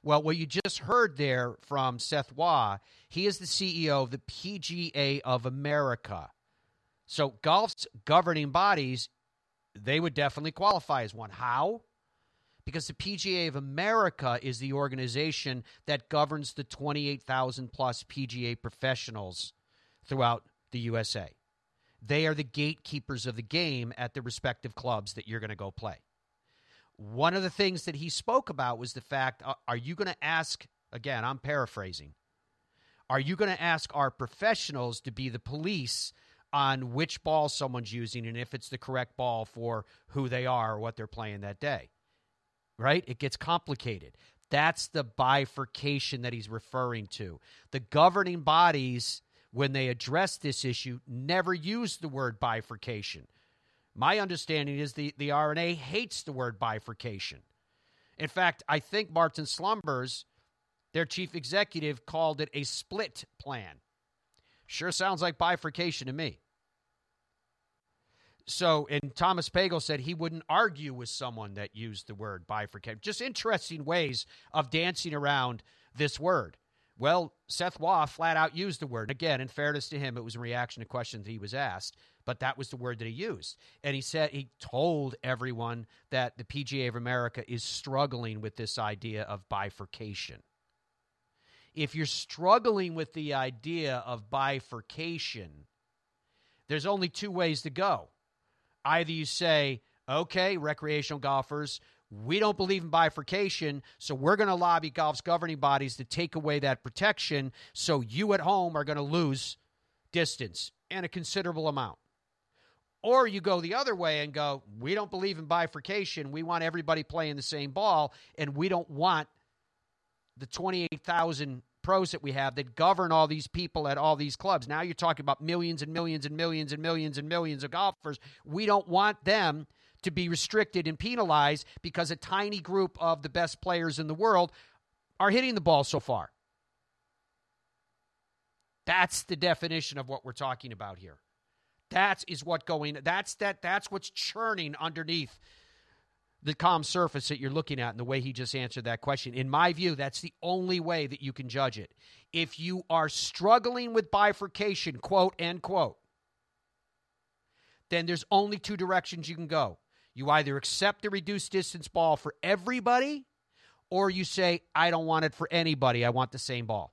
Well, what you just heard there from Seth Waugh, he is the CEO of the PGA of America. So golf's governing bodies, they would definitely qualify as one. How? Because the PGA of America is the organization that governs the 28,000-plus PGA professionals throughout the USA. They are the gatekeepers of the game at the respective clubs that you're going to go play. One of the things that he spoke about was the fact, are you going to ask, again, I'm paraphrasing, are you going to ask our professionals to be the police on which ball someone's using and if it's the correct ball for who they are or what they're playing that day, right? It gets complicated. That's the bifurcation that he's referring to. The governing bodies, when they address this issue, never use the word bifurcation. My understanding is the R&A hates the word bifurcation. In fact, I think Martin Slumbers, their chief executive, called it a split plan. Sure sounds like bifurcation to me. So, and Thomas Pagel said he wouldn't argue with someone that used the word bifurcation. Just interesting ways of dancing around this word. Well, Seth Waugh flat out used the word. Again, in fairness to him, it was in reaction to questions that he was asked, but that was the word that he used. And he said he told everyone that the PGA of America is struggling with this idea of bifurcation. If you're struggling with the idea of bifurcation, there's only two ways to go. Either you say, okay, recreational golfers, We don't believe in bifurcation, so we're going to lobby golf's governing bodies to take away that protection, so you at home are going to lose distance and a considerable amount. Or you go the other way and go, we don't believe in bifurcation. We want everybody playing the same ball, and we don't want the 28,000 pros that we have that govern all these people at all these clubs. Now you're talking about millions and millions and millions and millions and millions of golfers. We don't want them to be restricted and penalized because a tiny group of the best players in the world are hitting the ball so far. That's the definition of what we're talking about here. That's what's churning underneath the calm surface that you're looking at, and the way he just answered that question. In my view, that's the only way that you can judge it. If you are struggling with bifurcation, quote, end quote, then there's only two directions you can go. You either accept the reduced distance ball for everybody, or you say, I don't want it for anybody. I want the same ball.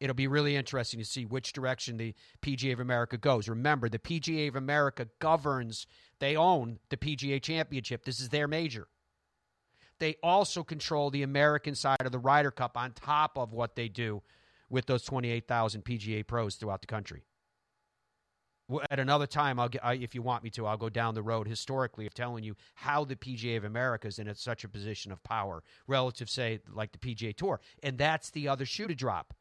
It'll be really interesting to see which direction the PGA of America goes. Remember, the PGA of America governs, they own the PGA Championship. This is their major. They also control the American side of the Ryder Cup on top of what they do with those 28,000 PGA pros throughout the country. At another time, if you want me to, I'll go down the road historically of telling you how the PGA of America is in such a position of power relative, say, like the PGA Tour. And that's the other shoe to drop.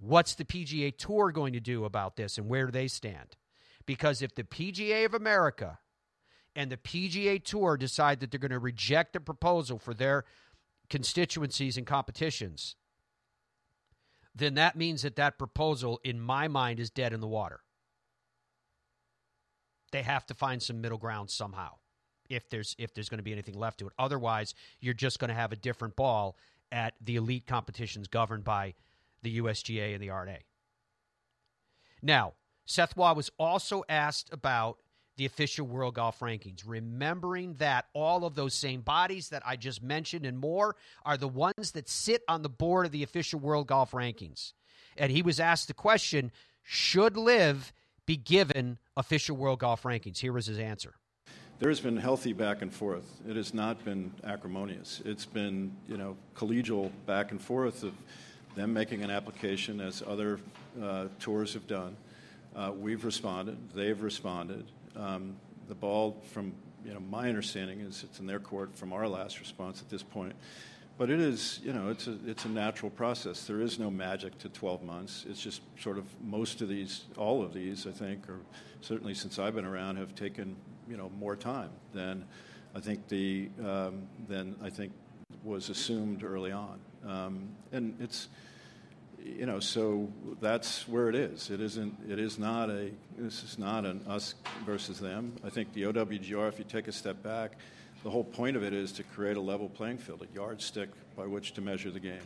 What's the PGA Tour going to do about this, and where do they stand? Because if the PGA of America and the PGA Tour decide that they're going to reject the proposal for their constituencies and competitions, then that means that that proposal, in my mind, is dead in the water. They have to find some middle ground somehow if there's going to be anything left to it. Otherwise, you're just going to have a different ball at the elite competitions governed by the USGA and the R&A. Now, Seth Waugh was also asked about the official World Golf Rankings, remembering that all of those same bodies that I just mentioned and more are the ones that sit on the board of the official World Golf Rankings. And he was asked the question, should LIV be given official World Golf Rankings? Here was his answer. There has been healthy back and forth. It has not been acrimonious. It's been, collegial back and forth of them making an application, as other tours have done. We've responded. They've responded. The ball, from my understanding, is it's in their court from our last response at this point. But it is, it's a natural process. There is no magic to 12 months. It's just sort of most of these, all of these, I think, or certainly since I've been around, have taken, more time than I think was assumed early on. And it's, so that's where it is. This is not an us versus them. I think the OWGR, if you take a step back, the whole point of it is to create a level playing field, a yardstick by which to measure the game.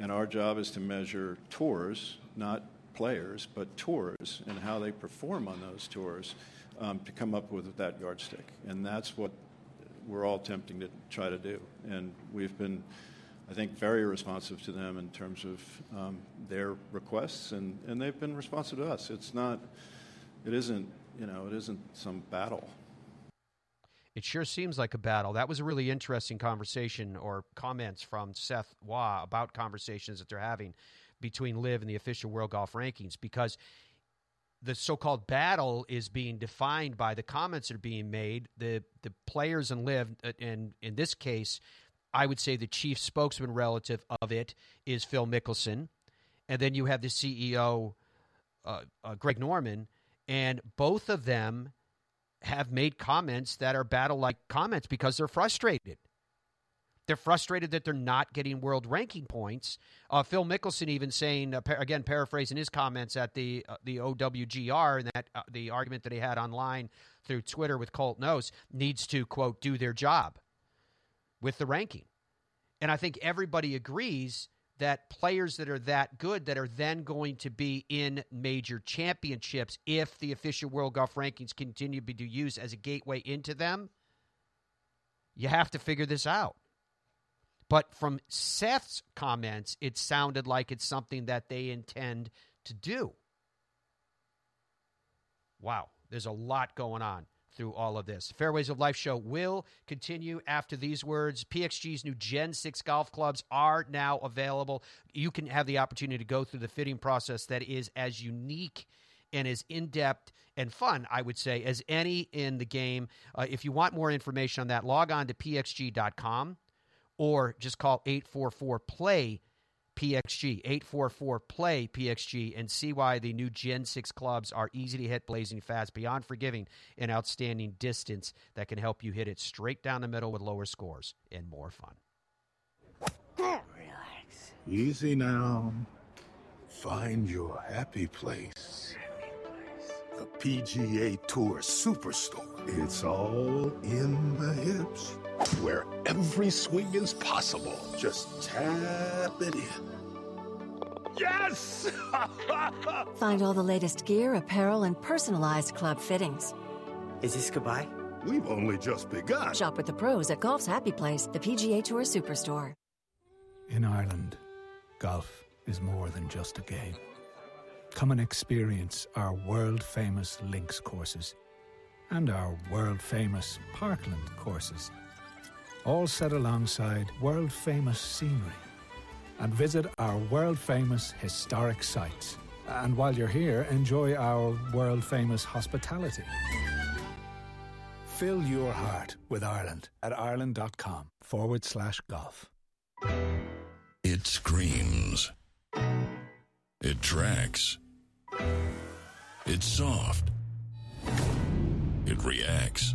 And our job is to measure tours, not players, but tours and how they perform on those tours to come up with that yardstick. And that's what we're all attempting to try to do. And we've been, I think, very responsive to them in terms of their requests, and they've been responsive to us. It isn't some battle. It sure seems like a battle. That was a really interesting conversation or comments from Seth Waugh about conversations that they're having between LIV and the official World Golf Rankings, because the so-called battle is being defined by the comments that are being made. The players in LIV, and in this case, I would say the chief spokesman relative of it is Phil Mickelson. And then you have the CEO, Greg Norman, and both of them have made comments that are battle-like comments because they're frustrated. They're frustrated that they're not getting world ranking points. Phil Mickelson even saying, again, paraphrasing his comments at the OWGR, and that the argument that he had online through Twitter with Colt Nose, needs to, quote, do their job with the ranking. And I think everybody agrees that players that are that good that are then going to be in major championships, if the official World Golf Rankings continue to be used as a gateway into them, you have to figure this out. But from Seth's comments, it sounded like it's something that they intend to do. Wow, there's a lot going on. through all of this. Fairways of Life show will continue after these words. PXG's new Gen 6 golf clubs are now available. You can have the opportunity to go through the fitting process that is as unique and as in-depth and fun, I would say, as any in the game. If you want more information on that, log on to pxg.com or just call 844-PLAY-PXG, 844-PLAY-PXG, and see why the new Gen 6 clubs are easy to hit, blazing fast, beyond forgiving, and outstanding distance that can help you hit it straight down the middle with lower scores and more fun. Relax. Easy now. Find your happy place. The PGA Tour Superstore. It's all in the hips, where every swing is possible. Just tap it in. Yes! Find all the latest gear, apparel, and personalized club fittings. Is this goodbye? We've only just begun. Shop with the pros at Golf's Happy Place, the PGA Tour Superstore. In Ireland, golf is more than just a game. Come and experience our world-famous links courses and our world-famous Parkland courses, all set alongside world-famous scenery. And visit our world-famous historic sites. And while you're here, enjoy our world-famous hospitality. Fill your heart with Ireland at ireland.com/golf. It screams. It tracks. It's soft. It reacts.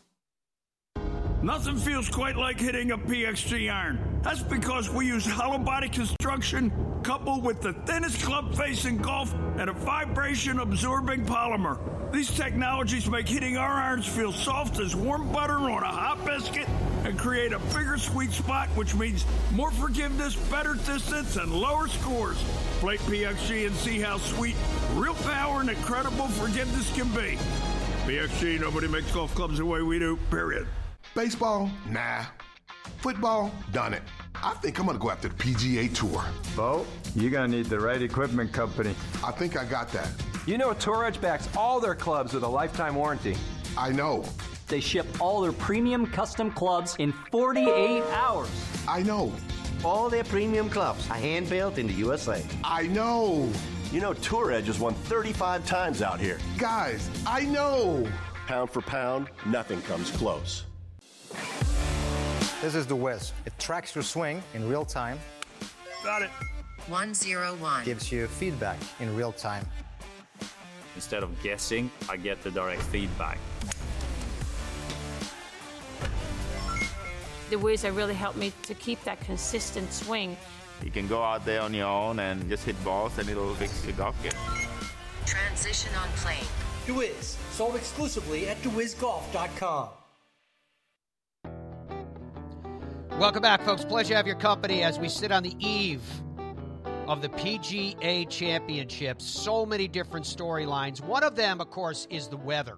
Nothing feels quite like hitting a PXG iron. That's because we use hollow body construction coupled with the thinnest club face in golf and a vibration-absorbing polymer. These technologies make hitting our irons feel soft as warm butter on a hot biscuit and create a bigger sweet spot, which means more forgiveness, better distance, and lower scores. Play PXG and see how sweet, real power, and incredible forgiveness can be. PXG, nobody makes golf clubs the way we do, period. Baseball? Nah. Football? Done it. I think I'm going to go after the PGA Tour. Bo, you're going to need the right equipment company. I think I got that. You know Tour Edge backs all their clubs with a lifetime warranty. I know. They ship all their premium custom clubs in 48 hours. I know. All their premium clubs are hand-built in the USA. I know. You know Tour Edge has won 35 times out here. Guys, I know. Pound for pound, nothing comes close. This is the Wiz. It tracks your swing in real time. Got it. 101. Gives you feedback in real time. Instead of guessing, I get the direct feedback. The Wiz have really helped me to keep that consistent swing. You can go out there on your own and just hit balls and it'll fix your golf game. Transition on plane. The Wiz, sold exclusively at thewizgolf.com. Welcome back, folks. Pleasure to have your company as we sit on the eve of the PGA Championship. So many different storylines. One of them, of course, is the weather.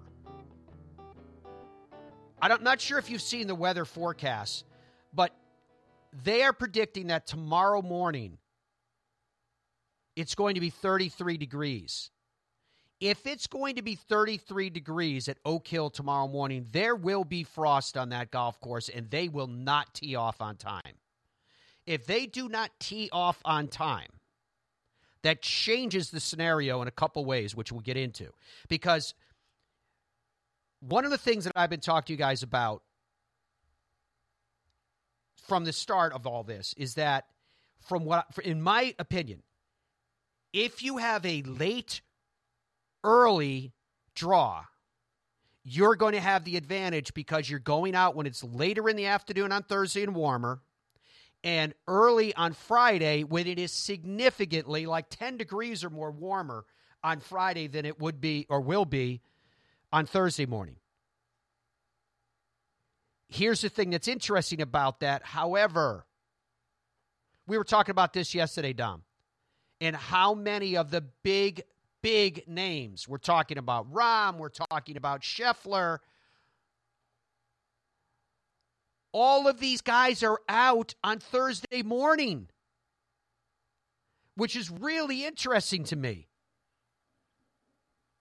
I'm not sure if you've seen the weather forecasts, but they are predicting that tomorrow morning it's going to be 33 degrees. If it's going to be 33 degrees at Oak Hill tomorrow morning, there will be frost on that golf course, and they will not tee off on time. If they do not tee off on time, that changes the scenario in a couple ways, which we'll get into. Because one of the things that I've been talking to you guys about from the start of all this is that, in my opinion, if you have a late early draw, you're going to have the advantage because you're going out when it's later in the afternoon on Thursday and warmer, and early on Friday when it is significantly like 10 degrees or more warmer on Friday than it would be or will be on Thursday morning. Here's the thing that's interesting about that. However, we were talking about this yesterday, Dom, and how many of the big big names. We're talking about Rahm. We're talking about Scheffler. All of these guys are out on Thursday morning, which is really interesting to me.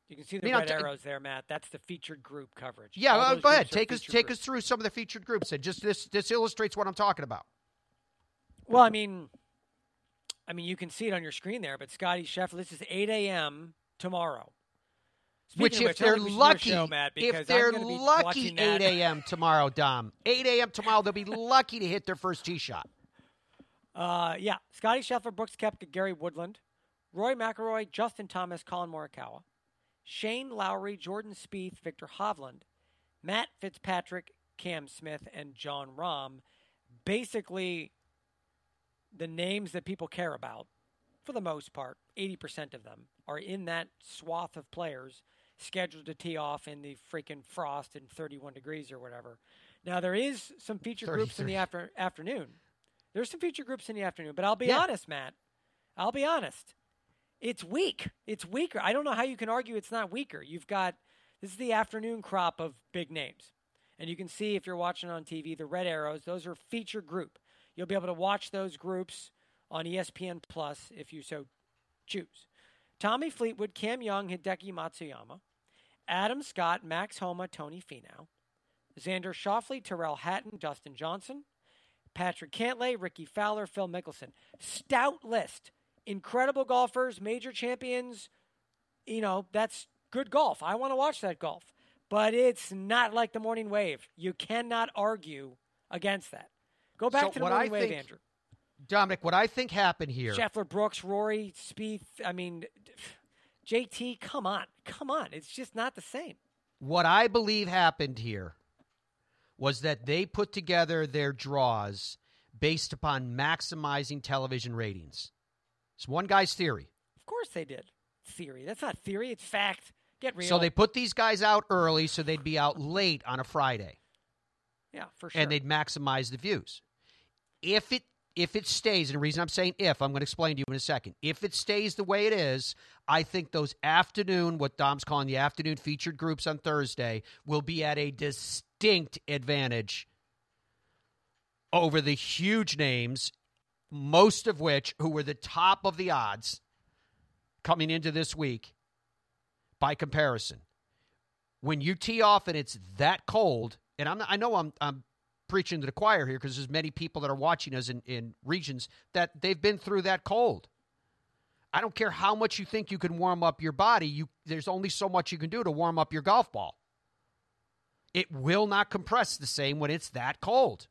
You can see the red arrows there, Matt. That's the featured group coverage. Yeah, go ahead. Take us through some of the featured groups. And just this illustrates what I'm talking about. Well, I mean, you can see it on your screen there, but Scotty Scheffler, this is 8 a.m. tomorrow. If they're lucky, 8 a.m. tomorrow, Dom. 8 a.m. tomorrow, they'll be lucky to hit their first tee shot. Yeah, Scotty Scheffler, Brooks Koepka, Gary Woodland, Rory McIlroy, Justin Thomas, Colin Morikawa, Shane Lowry, Jordan Spieth, Victor Hovland, Matt Fitzpatrick, Cam Smith, and John Rahm. Basically, the names that people care about, for the most part, 80% of them, are in that swath of players scheduled to tee off in the freaking frost and 31 degrees or whatever. Now, there is some feature groups in the afternoon. There's some feature groups in the afternoon, but I'll be honest, Matt. I'll be honest. It's weak. It's weaker. I don't know how you can argue it's not weaker. You've got, this is the afternoon crop of big names. And you can see, if you're watching on TV, the red arrows, those are feature group. You'll be able to watch those groups on ESPN Plus if you so choose. Tommy Fleetwood, Cam Young, Hideki Matsuyama, Adam Scott, Max Homa, Tony Finau, Xander Schauffele, Terrell Hatton, Dustin Johnson, Patrick Cantlay, Ricky Fowler, Phil Mickelson. Stout list. Incredible golfers, major champions. You know, that's good golf. I want to watch that golf. But it's not like the morning wave. You cannot argue against that. Go back to the morning wave, Andrew. Dominic, what I think happened here. Scheffler, Brooks, Rory, Spieth, JT, come on. Come on. It's just not the same. What I believe happened here was that they put together their draws based upon maximizing television ratings. It's one guy's theory. Of course they did. Theory. That's not theory. It's fact. Get real. So they put these guys out early so they'd be out late on a Friday. Yeah, for sure. And they'd maximize the views. If it stays, and the reason I'm saying if, I'm going to explain to you in a second. If it stays the way it is, I think those afternoon, what Dom's calling the afternoon featured groups on Thursday, will be at a distinct advantage over the huge names, most of which who were the top of the odds coming into this week by comparison. When you tee off and it's that cold, and I know I'm preaching to the choir here because there's many people that are watching us in regions that they've been through that cold. I don't care how much you think you can warm up your body. There's only so much you can do to warm up your golf ball. It will not compress the same when it's that cold.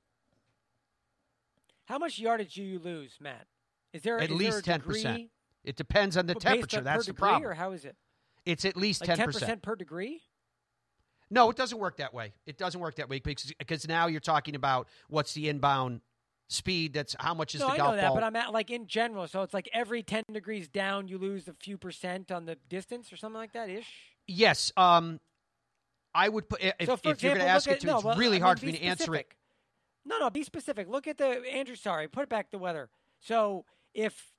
How much yardage do you lose, Matt? Is there at least 10%? It depends on the temperature. That's the problem. Or how is it? It's at least 10% per degree. No, it doesn't work that way. It doesn't work that way because now you're talking about what's the inbound speed. That's how much is the golf ball. No, I know that, but I'm at like in general. So it's like every 10 degrees down, you lose a few percent on the distance or something like that ish. Yes, I would put. If you're going to ask it to, it's really hard for me to answer it. No, be specific. Look at the Andrew. Sorry, put back the weather. So if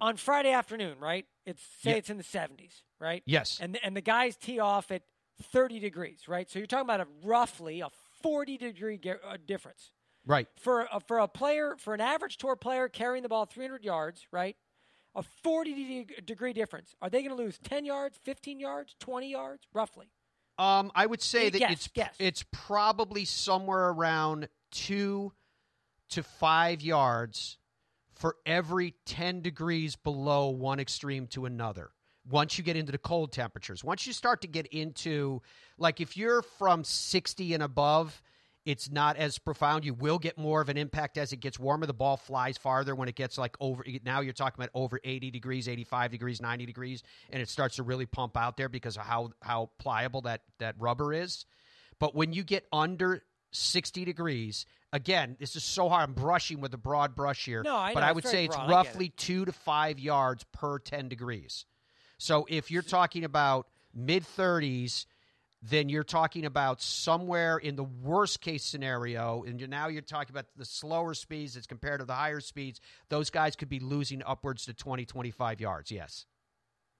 on Friday afternoon, right? It's in the 70s, right? Yes. And the guys tee off at 30 degrees, right? So you're talking about roughly a 40-degree difference. Right. For a player, for an average tour player carrying the ball 300 yards, right? A 40-degree difference. Are they going to lose 10 yards, 15 yards, 20 yards, roughly? I would say it's probably somewhere around 2 to 5 yards for every 10 degrees below one extreme to another. Once you get into the cold temperatures, once you start to get into, like if you're from 60 and above, it's not as profound. You will get more of an impact as it gets warmer. The ball flies farther when it gets like over, now you're talking about over 80 degrees, 85 degrees, 90 degrees, and it starts to really pump out there because of how pliable that rubber is. But when you get under 60 degrees, again, this is so hard. I'm brushing with a broad brush here, but I would say it's roughly 2 to 5 yards per 10 degrees. So if you're talking about mid-30s, then you're talking about somewhere in the worst-case scenario, and now you're talking about the slower speeds as compared to the higher speeds, those guys could be losing upwards to 20, 25 yards, yes.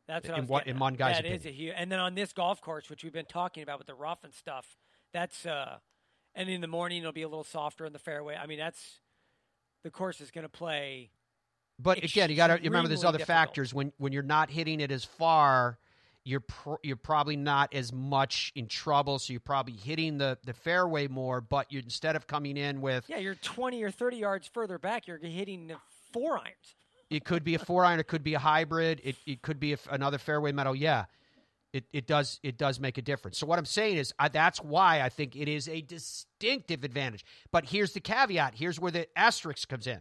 That's what in my opinion. That is a huge. And then on this golf course, which we've been talking about with the rough and stuff, that's and in the morning it'll be a little softer in the fairway. I mean, that's the course is going to play. But again, you got to remember there's other factors. When you're not hitting it as far, you're probably not as much in trouble, so you're probably hitting the fairway more. But instead of coming in with you're 20 or 30 yards further back, you're hitting the 4-irons. It could be a 4-iron. It could be a hybrid. It could be another fairway metal. Yeah, it does make a difference. So what I'm saying is that's why I think it is a distinctive advantage. But here's the caveat. Here's where the asterisk comes in.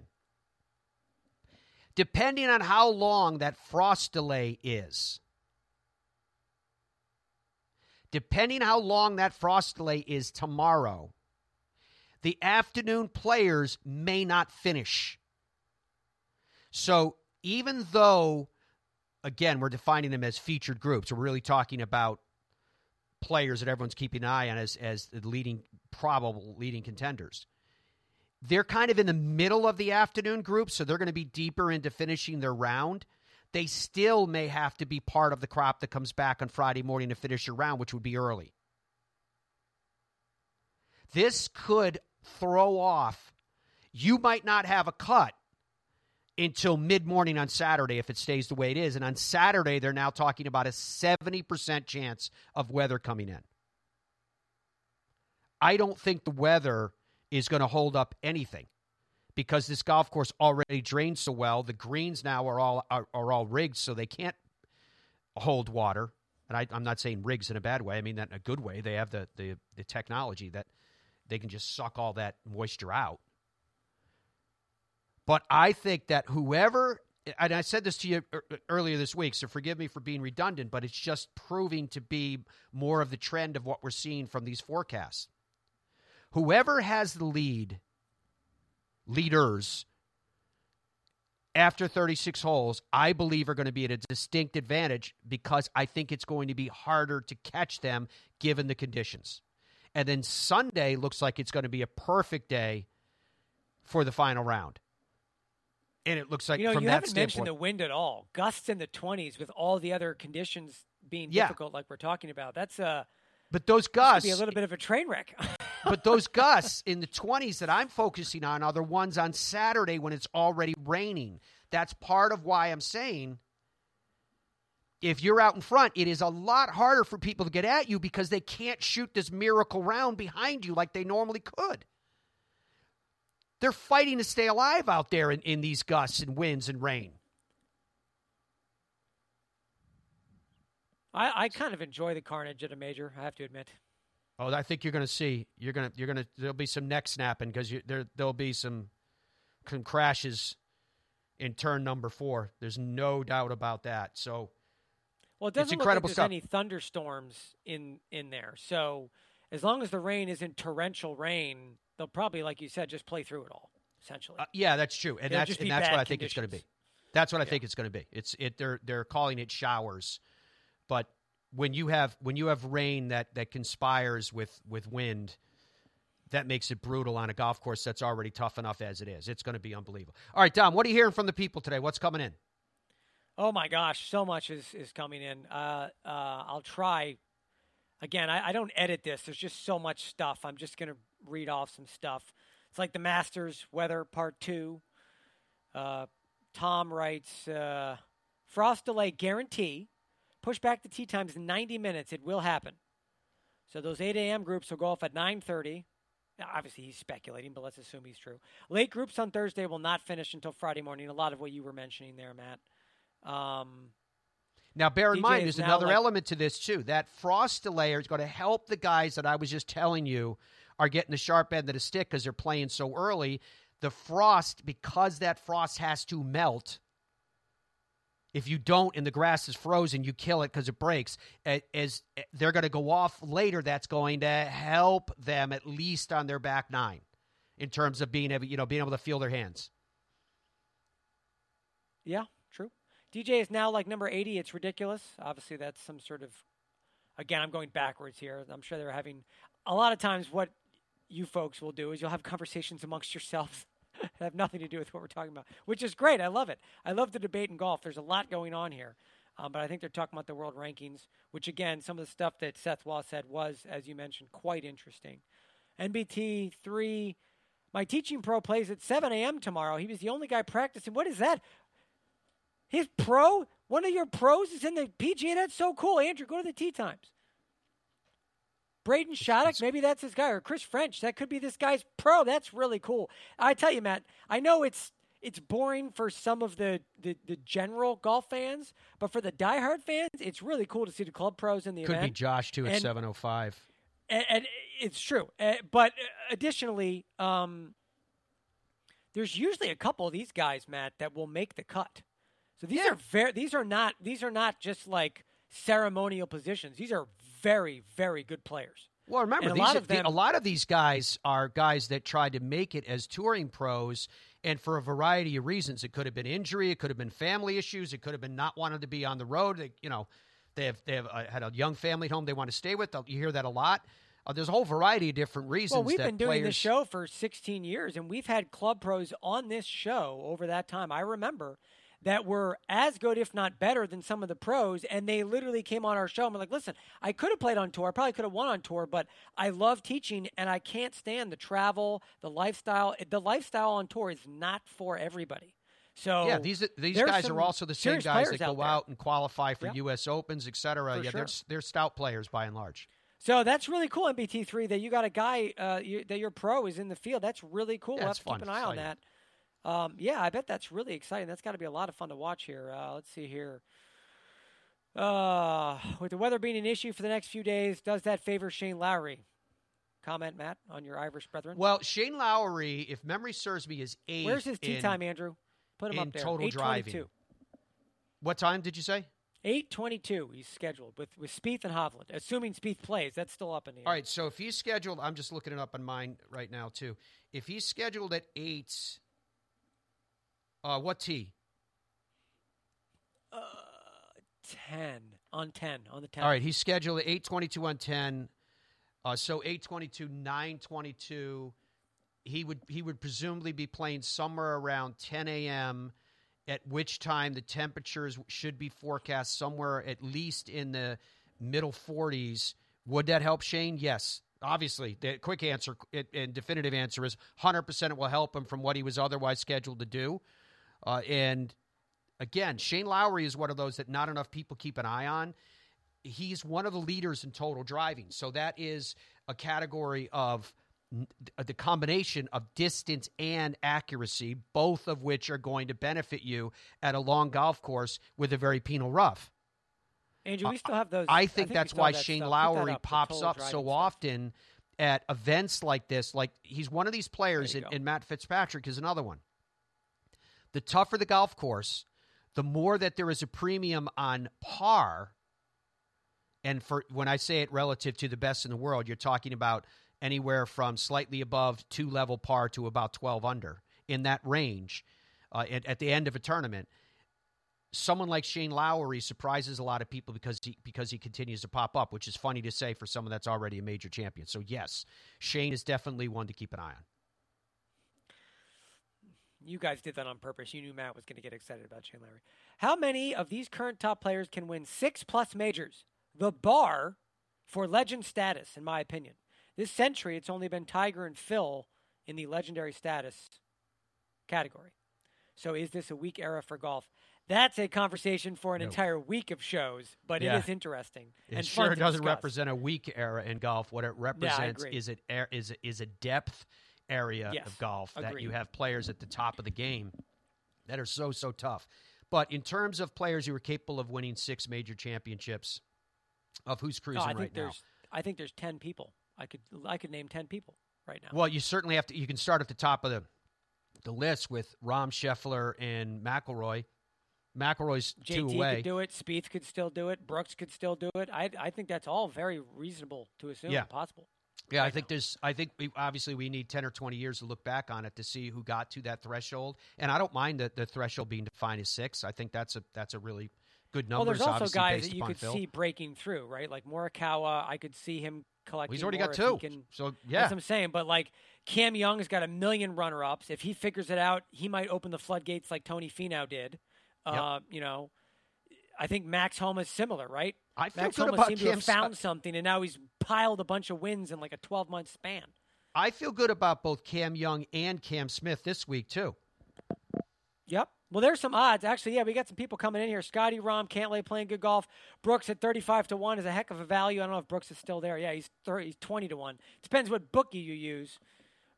Depending on how long that frost delay is, tomorrow, the afternoon players may not finish. So even though, again, we're defining them as featured groups, we're really talking about players that everyone's keeping an eye on as the probable leading contenders. They're kind of in the middle of the afternoon group, so they're going to be deeper into finishing their round. They still may have to be part of the crop that comes back on Friday morning to finish your round, which would be early. This could throw off. You might not have a cut until mid-morning on Saturday if it stays the way it is. And on Saturday, they're now talking about a 70% chance of weather coming in. I don't think the weather is going to hold up anything because this golf course already drains so well. The greens now are all rigged, so they can't hold water. And I'm not saying rigs in a bad way. I mean that in a good way. They have the technology that they can just suck all that moisture out. But I think that whoever, and I said this to you earlier this week, so forgive me for being redundant, but it's just proving to be more of the trend of what we're seeing from these forecasts. Whoever has the leaders, after 36 holes, I believe are going to be at a distinct advantage because I think it's going to be harder to catch them given the conditions. And then Sunday looks like it's going to be a perfect day for the final round. And it looks like from that standpoint. You haven't mentioned the wind at all. Gusts in the 20s with all the other conditions being difficult like we're talking about. But those gusts be a little bit of a train wreck. But those gusts in the 20s that I'm focusing on are the ones on Saturday when it's already raining. That's part of why I'm saying if you're out in front, it is a lot harder for people to get at you because they can't shoot this miracle round behind you like they normally could. They're fighting to stay alive out there in these gusts and winds and rain. I kind of enjoy the carnage at a major, I have to admit. Oh, I think you're going to see. You're going to. There'll be some neck snapping because there'll be some crashes in turn number 4. There's no doubt about that. So, well, it doesn't look like there's any thunderstorms in there. So, as long as the rain isn't torrential rain, they'll probably, like you said, just play through it all. Essentially. Yeah, that's true, and that's what I think it's going to be. That's what I think it's going to be. They're calling it showers, but. When you have rain that conspires with wind, that makes it brutal on a golf course that's already tough enough as it is. It's going to be unbelievable. All right, Dom, what are you hearing from the people today? What's coming in? Oh, my gosh, so much is coming in. I'll try. Again, I don't edit this. There's just so much stuff. I'm just going to read off some stuff. It's like the Masters weather part 2. Tom writes, frost delay guarantee. Push back the tee times 90 minutes. It will happen. So those 8 a.m. groups will go off at 9:30. Now, obviously, he's speculating, but let's assume he's true. Late groups on Thursday will not finish until Friday morning. A lot of what you were mentioning there, Matt. Now, bear in mind, there's another element to this, too. That frost delay is going to help the guys that I was just telling you are getting the sharp end of the stick because they're playing so early. The frost, because that frost has to melt, if you don't and the grass is frozen, you kill it because it breaks. As they're going to go off later, that's going to help them at least on their back 9 in terms of being able to feel their hands. Yeah, true. DJ is now like number 80. It's ridiculous. Obviously, that's some sort of – again, I'm going backwards here. I'm sure they're having – a lot of times what you folks will do is you'll have conversations amongst yourselves. Have nothing to do with what we're talking about, which is great. I love it. I love the debate in golf. There's a lot going on here. But I think they're talking about the world rankings, which, again, some of the stuff that Seth Waugh said was, as you mentioned, quite interesting. NBT 3, my teaching pro plays at 7 a.m. tomorrow. He was the only guy practicing. What is that? His pro? One of your pros is in the PGA? That's so cool. Andrew, go to the tee times. Braden Shattuck, maybe that's his guy. Or Chris French, that could be this guy's pro. That's really cool. I tell you, Matt, I know it's boring for some of the general golf fans, but for the diehard fans, it's really cool to see the club pros in the event. Could be Josh, too, at 7:05. And it's true. But additionally, there's usually a couple of these guys, Matt, that will make the cut. So these are these are not just like ceremonial positions. These are very, very good players. Well, remember, a lot of these guys are guys that tried to make it as touring pros, and for a variety of reasons. It could have been injury. It could have been family issues. It could have been not wanting to be on the road. They had a young family at home they want to stay with. You hear that a lot. There's a whole variety of different reasons. Well, we've been doing this show for 16 years, and we've had club pros on this show over that time. I remember that were as good, if not better, than some of the pros, and they literally came on our show and were like, listen, I could have played on tour, I probably could have won on tour, but I love teaching, and I can't stand the travel, the lifestyle. The lifestyle on tour is not for everybody. So yeah, these guys are also the same guys that go out and qualify for U.S. Opens, et cetera. For they're stout players by and large. So that's really cool, MBT3, that you got a guy that your pro is in the field. That's really cool. Yeah, we'll have to keep an eye on that. I bet that's really exciting. That's got to be a lot of fun to watch here. Let's see here. With the weather being an issue for the next few days, does that favor Shane Lowry? Comment, Matt, on your Irish brethren. Well, Shane Lowry, if memory serves me, is 8th. Where's his tee time, Andrew? Put him up there. Total driving. What time did you say? 8:22 he's scheduled with Spieth and Hovland. Assuming Spieth plays, that's still up in the air. All right, so if he's scheduled, I'm just looking it up on mine right now too. If he's scheduled at 8, what tee? 10 on the 10. All right, he's scheduled at 8:22 on 10. So 8:22, 9:22. He would presumably be playing somewhere around 10 a.m. at which time the temperatures should be forecast somewhere at least in the middle 40s. Would that help Shane? Yes. Obviously, the quick answer and definitive answer is 100% it will help him from what he was otherwise scheduled to do. And, again, Shane Lowry is one of those that not enough people keep an eye on. He's one of the leaders in total driving. So that is a category of the combination of distance and accuracy, both of which are going to benefit you at a long golf course with a very penal rough. Andrew, we still have those. I think that's why Shane Lowry pops up so often at events like this. Like, he's one of these players, and Matt Fitzpatrick is another one. The tougher the golf course, the more that there is a premium on par. And for when I say it relative to the best in the world, you're talking about anywhere from slightly above 2-level par to about 12 under in that range at the end of a tournament. Someone like Shane Lowry surprises a lot of people because he continues to pop up, which is funny to say for someone that's already a major champion. So, yes, Shane is definitely one to keep an eye on. You guys did that on purpose. You knew Matt was going to get excited about Shane Lowry. How many of these current top players can win 6+ majors? The bar for legend status, in my opinion. This century, it's only been Tiger and Phil in the legendary status category. So is this a weak era for golf? That's a conversation for an entire week of shows, but it is interesting. It sure doesn't represent a weak era in golf. What it represents is a depth area of golf that you have players at the top of the game that are so, so tough. But in terms of players who are capable of winning 6 major championships, of who's cruising right now? I think there's 10 people. I could name 10 people right now. Well, you certainly have to. You can start at the top of the list with Rahm, Scheffler, and McIlroy. McIlroy's JT 2 away. JT could do it. Spieth could still do it. Brooks could still do it. I think that's all very reasonable to assume and possible. Yeah, right I think now. Obviously we need 10 or 20 years to look back on it to see who got to that threshold. And I don't mind the threshold being defined as 6. I think that's a really good number. Well, there's also guys that you could see breaking through, right? Like Morikawa, I could see him collecting. Well, he's already got 2. That's what I'm saying. But like Cam Young's got 1 million runner-ups. If he figures it out, he might open the floodgates like Tony Finau did. Yep. I think Max Homa is similar, right? I feel Max Homa seemed to have found something, and now he's piled a bunch of wins in like a 12-month span. I feel good about both Cam Young and Cam Smith this week, too. Yep. Well, there's some odds. Actually, yeah, we got some people coming in here. Scotty, Rahm, Cantlay playing good golf. Brooks at 35-1 is a heck of a value. I don't know if Brooks is still there. Yeah, he's 20-1. Depends what bookie you use.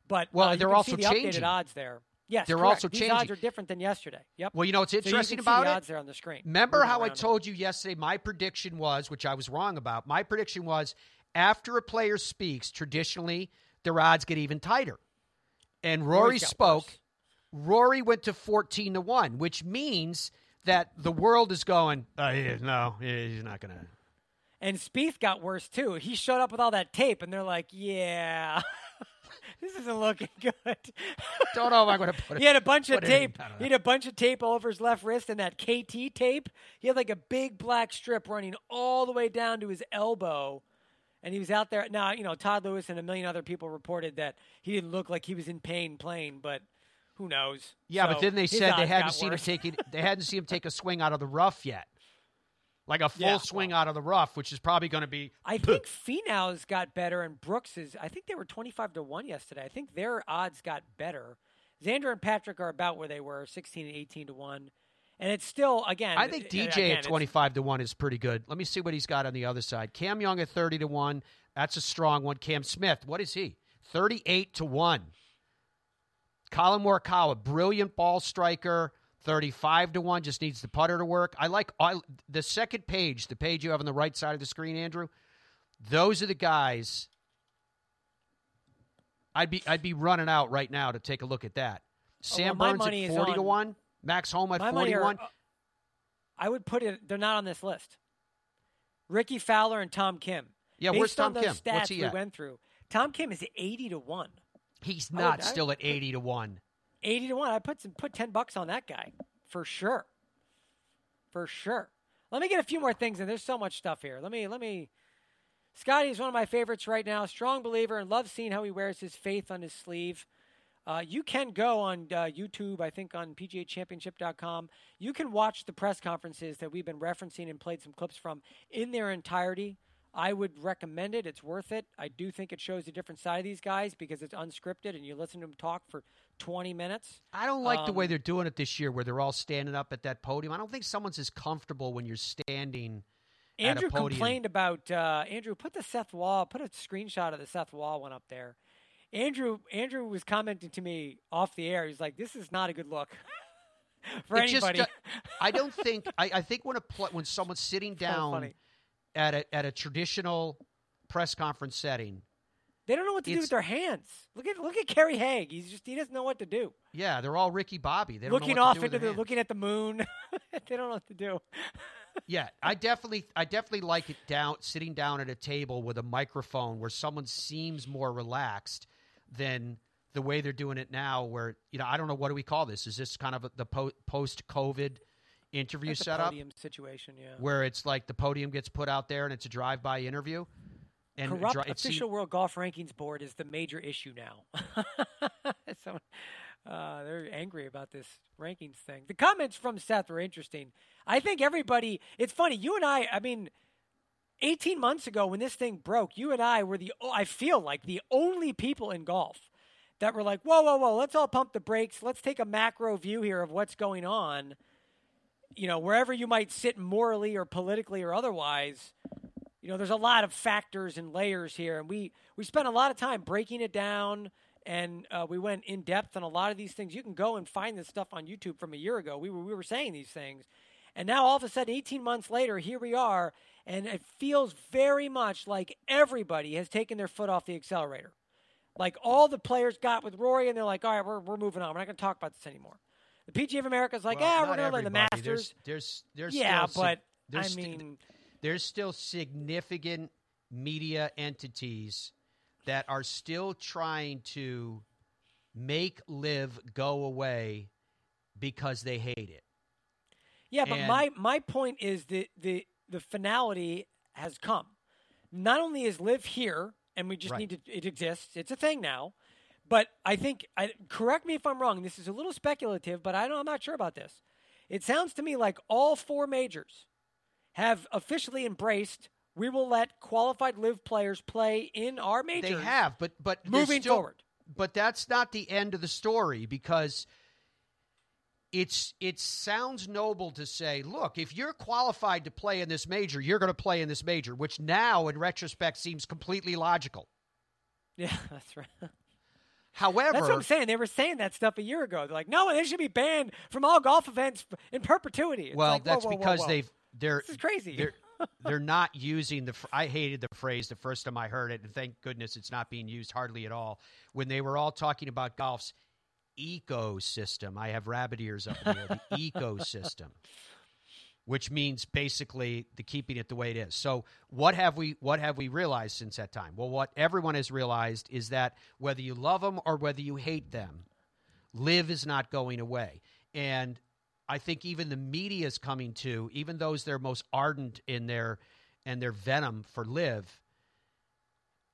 But well, they're also changing the updated odds there. Yes, they're also changing. These odds are different than yesterday. Yep. Well, you know what's interesting about it? The odds there on the screen. Remember how I told you yesterday? My prediction was, which I was wrong about. My prediction was, after a player speaks, traditionally their odds get even tighter. And Rory spoke. Rory went to 14-1, which means that the world is going, no, he's not going to. And Spieth got worse, too. He showed up with all that tape, and they're like, yeah, this isn't looking good. Don't know if I'm going to put it. He had a bunch of tape. He had a bunch of tape all over his left wrist and that KT tape. He had like a big black strip running all the way down to his elbow. And he was out there. Now, you know, Todd Lewis and a million other people reported that he didn't look like he was in pain playing, but who knows? Yeah, so but then they said they hadn't seen him take it. They hadn't seen him take a swing out of the rough yet, like a full swing out of the rough, which is probably going to be. I think Finau's got better and Brooks's. I think they were 25-1 yesterday. I think their odds got better. Xander and Patrick are about where they were, 16 and 18-1, and it's still again. I think DJ at 25-1 is pretty good. Let me see what he's got on the other side. Cam Young at 30-1. That's a strong one. Cam Smith, what is he? 38-1. Colin Morikawa, brilliant ball striker, 35-1, just needs the putter to work. I like the second page, the page you have on the right side of the screen, Andrew. Those are the guys I'd be running out right now to take a look at that. Sam Burns at 40-1, Max Homa at 41. I would put it. They're not on this list. Ricky Fowler and Tom Kim. Yeah, where's Tom Kim? Based on those stats we went through, Tom Kim is 80-1. He's not still at 80-1. 80-1. I put $10 on that guy for sure. For sure. Let me get a few more things in. There's so much stuff here. Let me. Scotty is one of my favorites right now. Strong believer and love seeing how he wears his faith on his sleeve. You can go on YouTube. I think on PGAChampionship.com. You can watch the press conferences that we've been referencing and played some clips from in their entirety. I would recommend it. It's worth it. I do think it shows a different side of these guys because it's unscripted and you listen to them talk for 20 minutes. I don't like the way they're doing it this year where they're all standing up at that podium. I don't think someone's as comfortable when you're standing at a podium. Andrew, put the Seth Waugh, put a screenshot of the Seth Waugh one up there. Andrew was commenting to me off the air. He's like, this is not a good look for anybody. Just, I don't think – I think when someone's sitting down – At a traditional press conference setting, they don't know what to do with their hands. Look at Kerry Haig. He doesn't know what to do. Yeah, they're all Ricky Bobby. They don't looking know what off to do into with their hands. Looking at the moon. They don't know what to do. Yeah, I definitely like it sitting down at a table with a microphone where someone seems more relaxed than the way they're doing it now. Where I don't know, what do we call this? Is this kind of the post-COVID? Interview that's setup podium situation, yeah. Where it's like the podium gets put out there and it's a drive-by interview. And Official World Golf Rankings board is the major issue now. So, they're angry about this rankings thing. The comments from Seth were interesting. I think everybody. It's funny. You and I. I mean, 18 months ago when this thing broke, you and I were I feel like the only people in golf that were like, whoa, whoa, whoa. Let's all pump the brakes. Let's take a macro view here of what's going on. Wherever you might sit morally or politically or otherwise, there's a lot of factors and layers here. And we spent a lot of time breaking it down, and we went in depth on a lot of these things. You can go and find this stuff on YouTube from a year ago. We were saying these things. And now all of a sudden, 18 months later, here we are. And it feels very much like everybody has taken their foot off the accelerator. Like all the players got with Rory, and they're like, all right, we're moving on. We're not going to talk about this anymore. The PGA of America is like, we're going to play the Masters. There's still significant media entities that are still trying to make LIV go away because they hate it. Yeah, but my point is that the finality has come. Not only is LIV here, and we just it exists. It's a thing now. But I think, correct me if I'm wrong, this is a little speculative, but I'm not sure about this. It sounds to me like all four majors have officially embraced, we will let qualified LIV players play in our majors. They have, but moving forward. But that's not the end of the story, because it sounds noble to say, look, if you're qualified to play in this major, you're going to play in this major, which now, in retrospect, seems completely logical. Yeah, that's right. However, that's what I'm saying. They were saying that stuff a year ago. They're like, no, they should be banned from all golf events in perpetuity. It's well, that's because they're this is crazy. They're not using the. I hated the phrase the first time I heard it, and thank goodness it's not being used hardly at all. When they were all talking about golf's ecosystem, I have rabbit ears up in there. The ecosystem, which means basically the keeping it the way it is. So what have we realized since that time? Well, what everyone has realized is that whether you love them or whether you hate them, LIV is not going away. And I think even the media is coming to, even those they're most ardent in their venom for LIV,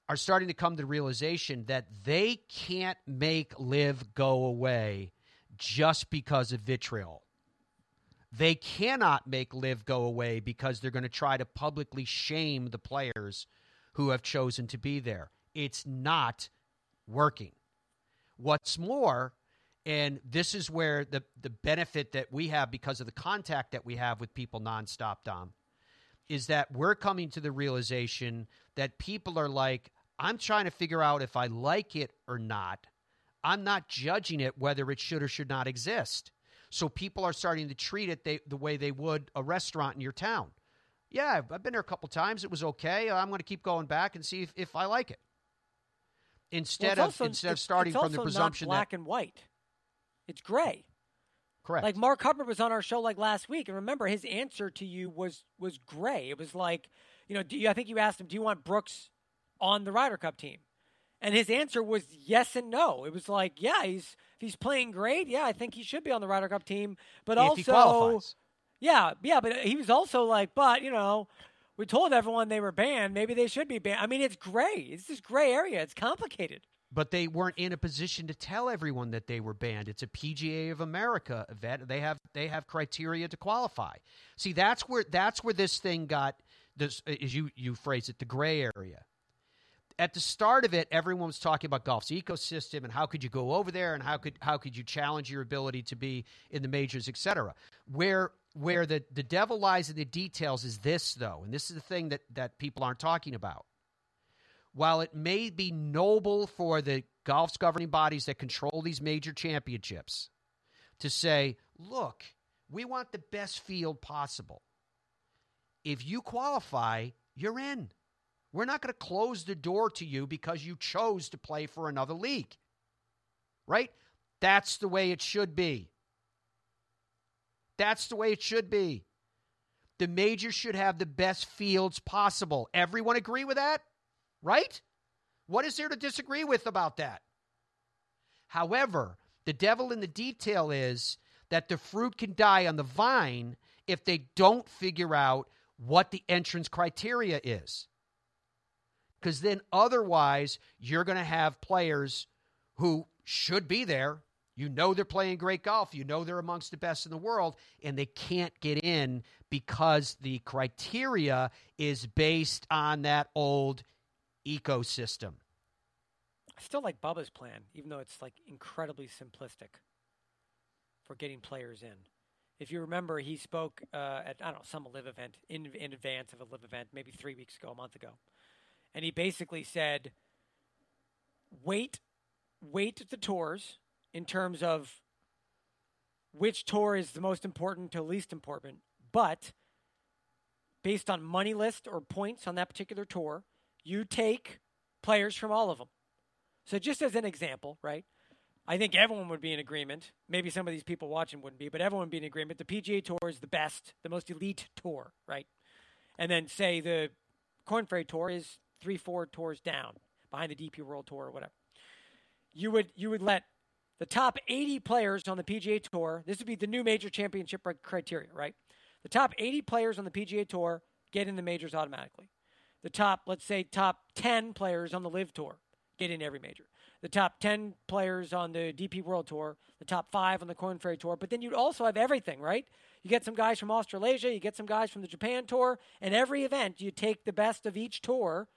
are starting to come to the realization that they can't make LIV go away just because of vitriol. They cannot make LIV go away because they're going to try to publicly shame the players who have chosen to be there. It's not working. What's more, and this is where the benefit that we have because of the contact that we have with people nonstop, Dom, is that we're coming to the realization that people are like, I'm trying to figure out if I like it or not. I'm not judging it whether it should or should not exist. So people are starting to treat it the way they would a restaurant in your town. Yeah, I've been there a couple times. It was okay. I'm going to keep going back and see if I like it. Instead of starting from the presumption that it's black and white. It's gray. Correct. Like Mark Hubbard was on our show like last week, and remember his answer to you was gray. It was like, you know, I think you asked him, do you want Brooks on the Ryder Cup team? And his answer was yes and no. It was like, yeah, if he's playing great, yeah, I think he should be on the Ryder Cup team. But if also, he qualifies. Yeah, but he was also like, but, you know, we told everyone they were banned. Maybe they should be banned. I mean, it's gray. It's this gray area. It's complicated. But they weren't in a position to tell everyone that they were banned. It's a PGA of America event. They have criteria to qualify. See, that's where this thing got, this, as you phrase it, the gray area. At the start of it, everyone was talking about golf's ecosystem and how could you go over there and how could you challenge your ability to be in the majors, et cetera. Where the devil lies in the details is this, though, and this is the thing that people aren't talking about. While it may be noble for the golf's governing bodies that control these major championships to say, look, we want the best field possible. If you qualify, you're in. We're not going to close the door to you because you chose to play for another league, right? That's the way it should be. That's the way it should be. The majors should have the best fields possible. Everyone agree with that, right? What is there to disagree with about that? However, the devil in the detail is that the fruit can die on the vine if they don't figure out what the entrance criteria is. Because then otherwise, you're going to have players who should be there. You know they're playing great golf. You know they're amongst the best in the world, and they can't get in because the criteria is based on that old ecosystem. I still like Bubba's plan, even though it's like incredibly simplistic for getting players in. If you remember, he spoke at, I don't know, some LIV event, in advance of a LIV event, maybe 3 weeks ago, a month ago. And he basically said, wait the tours in terms of which tour is the most important to least important. But based on money list or points on that particular tour, you take players from all of them. So just as an example, right, I think everyone would be in agreement. Maybe some of these people watching wouldn't be, but everyone would be in agreement. The PGA Tour is the best, the most elite tour, right? And then say the Corn Ferry Tour is 3-4 tours down behind the DP World Tour or whatever. You would let the top 80 players on the PGA Tour, this would be the new major championship criteria, right? The top 80 players on the PGA Tour get in the majors automatically. The top, let's say, top 10 players on the LIV Tour get in every major. The top 10 players on the DP World Tour, the top 5 on the Corn Ferry Tour, but then you'd also have everything, right? You get some guys from Australasia. You get some guys from the Japan Tour. In every event, you take the best of each tour.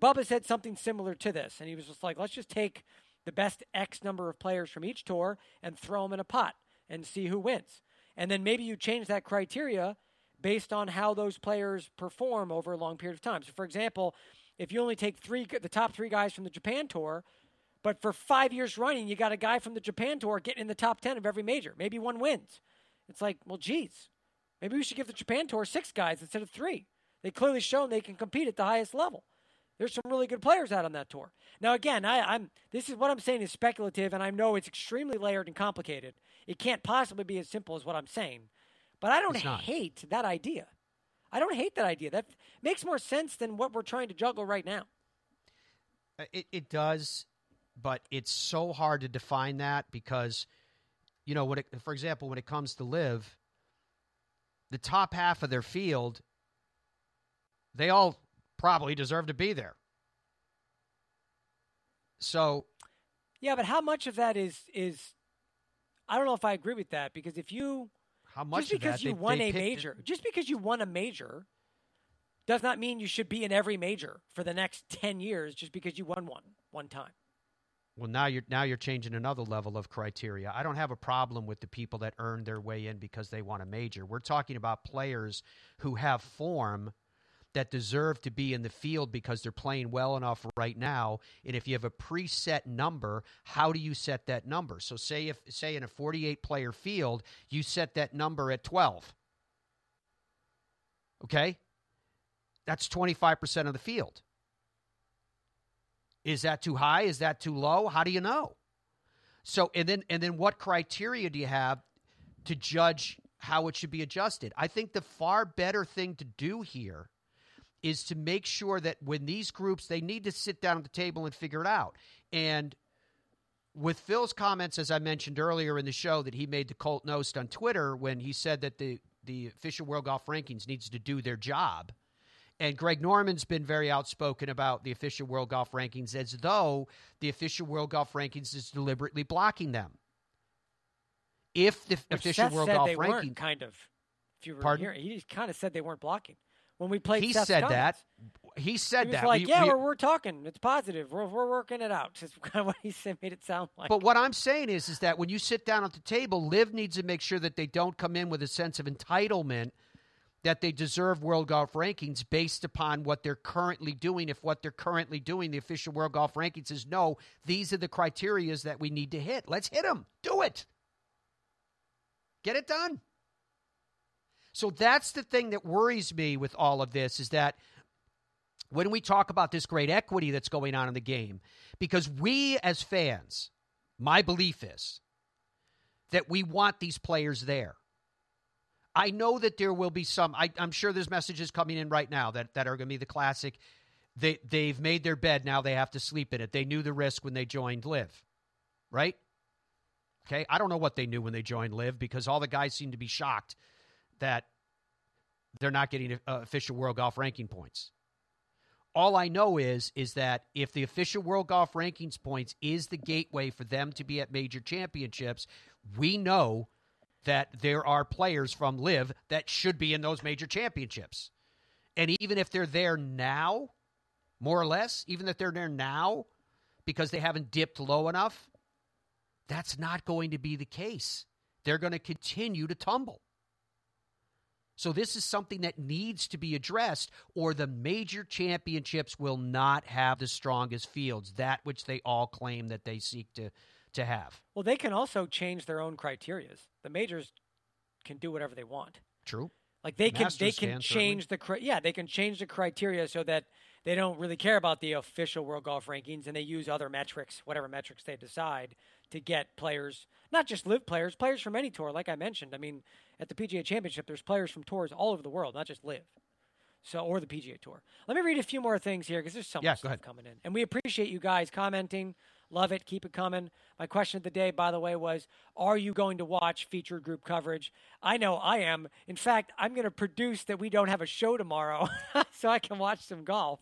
Bubba said something similar to this, and he was just like, let's just take the best X number of players from each tour and throw them in a pot and see who wins. And then maybe you change that criteria based on how those players perform over a long period of time. So, for example, if you only take the top three guys from the Japan Tour, but for 5 years running, you got a guy from the Japan Tour getting in the top 10 of every major. Maybe one wins. It's like, well, geez, maybe we should give the Japan Tour 6 guys instead of 3. They clearly shown they can compete at the highest level. There's some really good players out on that tour. Now, again, this is what I'm saying is speculative, and I know it's extremely layered and complicated. It can't possibly be as simple as what I'm saying. But I don't hate that idea. I don't hate that idea. That makes more sense than what we're trying to juggle right now. It does, but it's so hard to define that because, you know, for example, when it comes to LIV, the top half of their field, they all probably deserve to be there. So, yeah, but how much of that is I don't know if I agree with that, because if you just because you won a major does not mean you should be in every major for the next 10 years just because you won one time. Well, now you're changing another level of criteria. I don't have a problem with the people that earn their way in because they won a major. We're talking about players who have form that deserve to be in the field because they're playing well enough right now. And if you have a preset number, how do you set that number? So say in a 48-player field, you set that number at 12. Okay? That's 25% of the field. Is that too high? Is that too low? How do you know? So and then what criteria do you have to judge how it should be adjusted? I think the far better thing to do here is to make sure that when these groups, they need to sit down at the table and figure it out. And with Phil's comments, as I mentioned earlier in the show, that he made the Colt Nost on Twitter when he said that the Official World Golf Rankings needs to do their job. And Greg Norman's been very outspoken about the Official World Golf Rankings as though the Official World Golf Rankings is deliberately blocking them. If the Official World Golf Rankings... kind of. If you were here, he kind of said they weren't blocking. When we played, he said that. He said that. Like, yeah, we're talking. It's positive. We're working it out. That's kind of what he said, made it sound like. But what I'm saying is that when you sit down at the table, LIV needs to make sure that they don't come in with a sense of entitlement that they deserve World Golf Rankings based upon what they're currently doing. If what they're currently doing, the Official World Golf Rankings is, no, these are the criteria that we need to hit. Let's hit them. Do it. Get it done. So that's the thing that worries me with all of this, is that when we talk about this great equity that's going on in the game, because we as fans, my belief is that we want these players there. I know that there will be some, I'm sure there's messages coming in right now that are going to be the classic. They've made their bed, now they have to sleep in it. They knew the risk when they joined LIV, right? Okay, I don't know what they knew when they joined LIV, because all the guys seem to be shocked that they're not getting official World Golf Ranking points. All I know is that if the official World Golf Rankings points is the gateway for them to be at major championships, we know that there are players from LIV that should be in those major championships. And even if they're there now, more or less, even if they're there now because they haven't dipped low enough, that's not going to be the case. They're going to continue to tumble. So this is something that needs to be addressed, or the major championships will not have the strongest fields, that which they all claim that they seek to have. Well, they can also change their own criteria. The majors can do whatever they want. True. Like they can change the criteria so that they don't really care about the official World Golf Rankings, and they use other metrics, whatever metrics they decide, to get players, not just LIV players, players from any tour, like I mentioned. I mean, at the PGA Championship, there's players from tours all over the world, not just LIV, or the PGA Tour. Let me read a few more things here, because there's so much stuff coming in. And we appreciate you guys commenting. Love it. Keep it coming. My question of the day, by the way, was, are you going to watch featured group coverage? I know I am. In fact, I'm going to produce that we don't have a show tomorrow so I can watch some golf.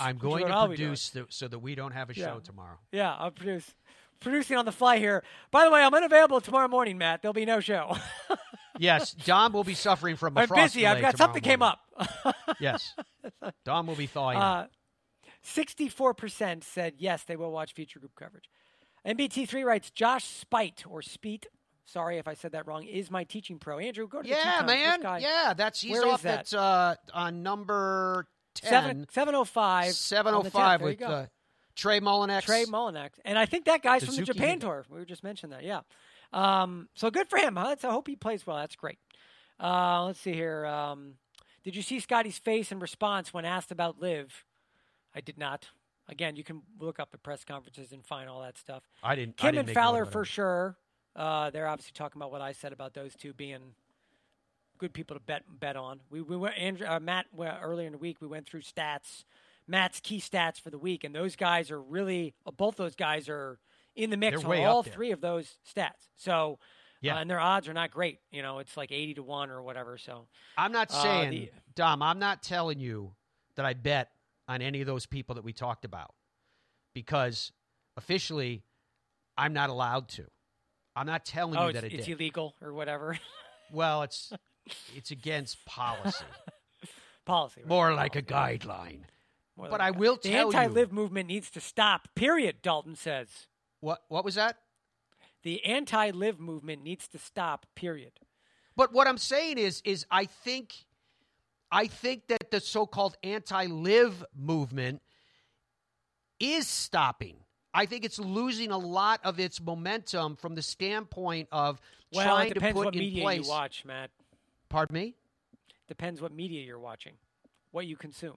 I'm going to produce so that we don't have a show tomorrow. Yeah, I'll producing on the fly here. By the way, I'm unavailable tomorrow morning, Matt. There'll be no show. Yes, Dom will be suffering from a frost. I'm busy. I've got something came up. Yes. Dom will be thawing. 64% said yes, they will watch feature group coverage. MBT3 writes, Josh Spite, or Speet, sorry if I said that wrong, is my teaching pro. Andrew, go to the teaching man. Guy. Yeah, that's he's where off that? At on number 10. 705. 705 with Trey Mullinax. Trey Mullinax. And I think that guy's Suzuki. From the Japan Tour. We just mentioned that, yeah. So good for him, huh? I hope he plays well. That's great. Let's see here. Did you see Scotty's face in response when asked about LIV? I did not. Again, you can look up the press conferences and find all that stuff. I didn't. Kim I didn't and Fowler for sure. They're obviously talking about what I said about those two being good people to bet on. We went Andrew, Matt earlier in the week. We went through stats, Matt's key stats for the week, and those guys are really both those guys are in the mix on all three of those stats. So, yeah, and their odds are not great. You know, it's like 80 to 1 or whatever. So I'm not saying Dom. I'm not telling you that I bet on any of those people that we talked about, because officially I'm not allowed to. I'm not telling you that it did. It's illegal or whatever. Well, it's against policy. Policy. Right? More like policy, a guideline. More but like I will tell you. The anti-live movement needs to stop, period, Dalton says. What was that? The anti-live movement needs to stop, period. But what I'm saying is I think that the so-called anti-LIV movement is stopping. I think it's losing a lot of its momentum from the standpoint of trying to put in place. Well, it depends what media you watch, Matt. Pardon me? Depends what media you're watching, what you consume.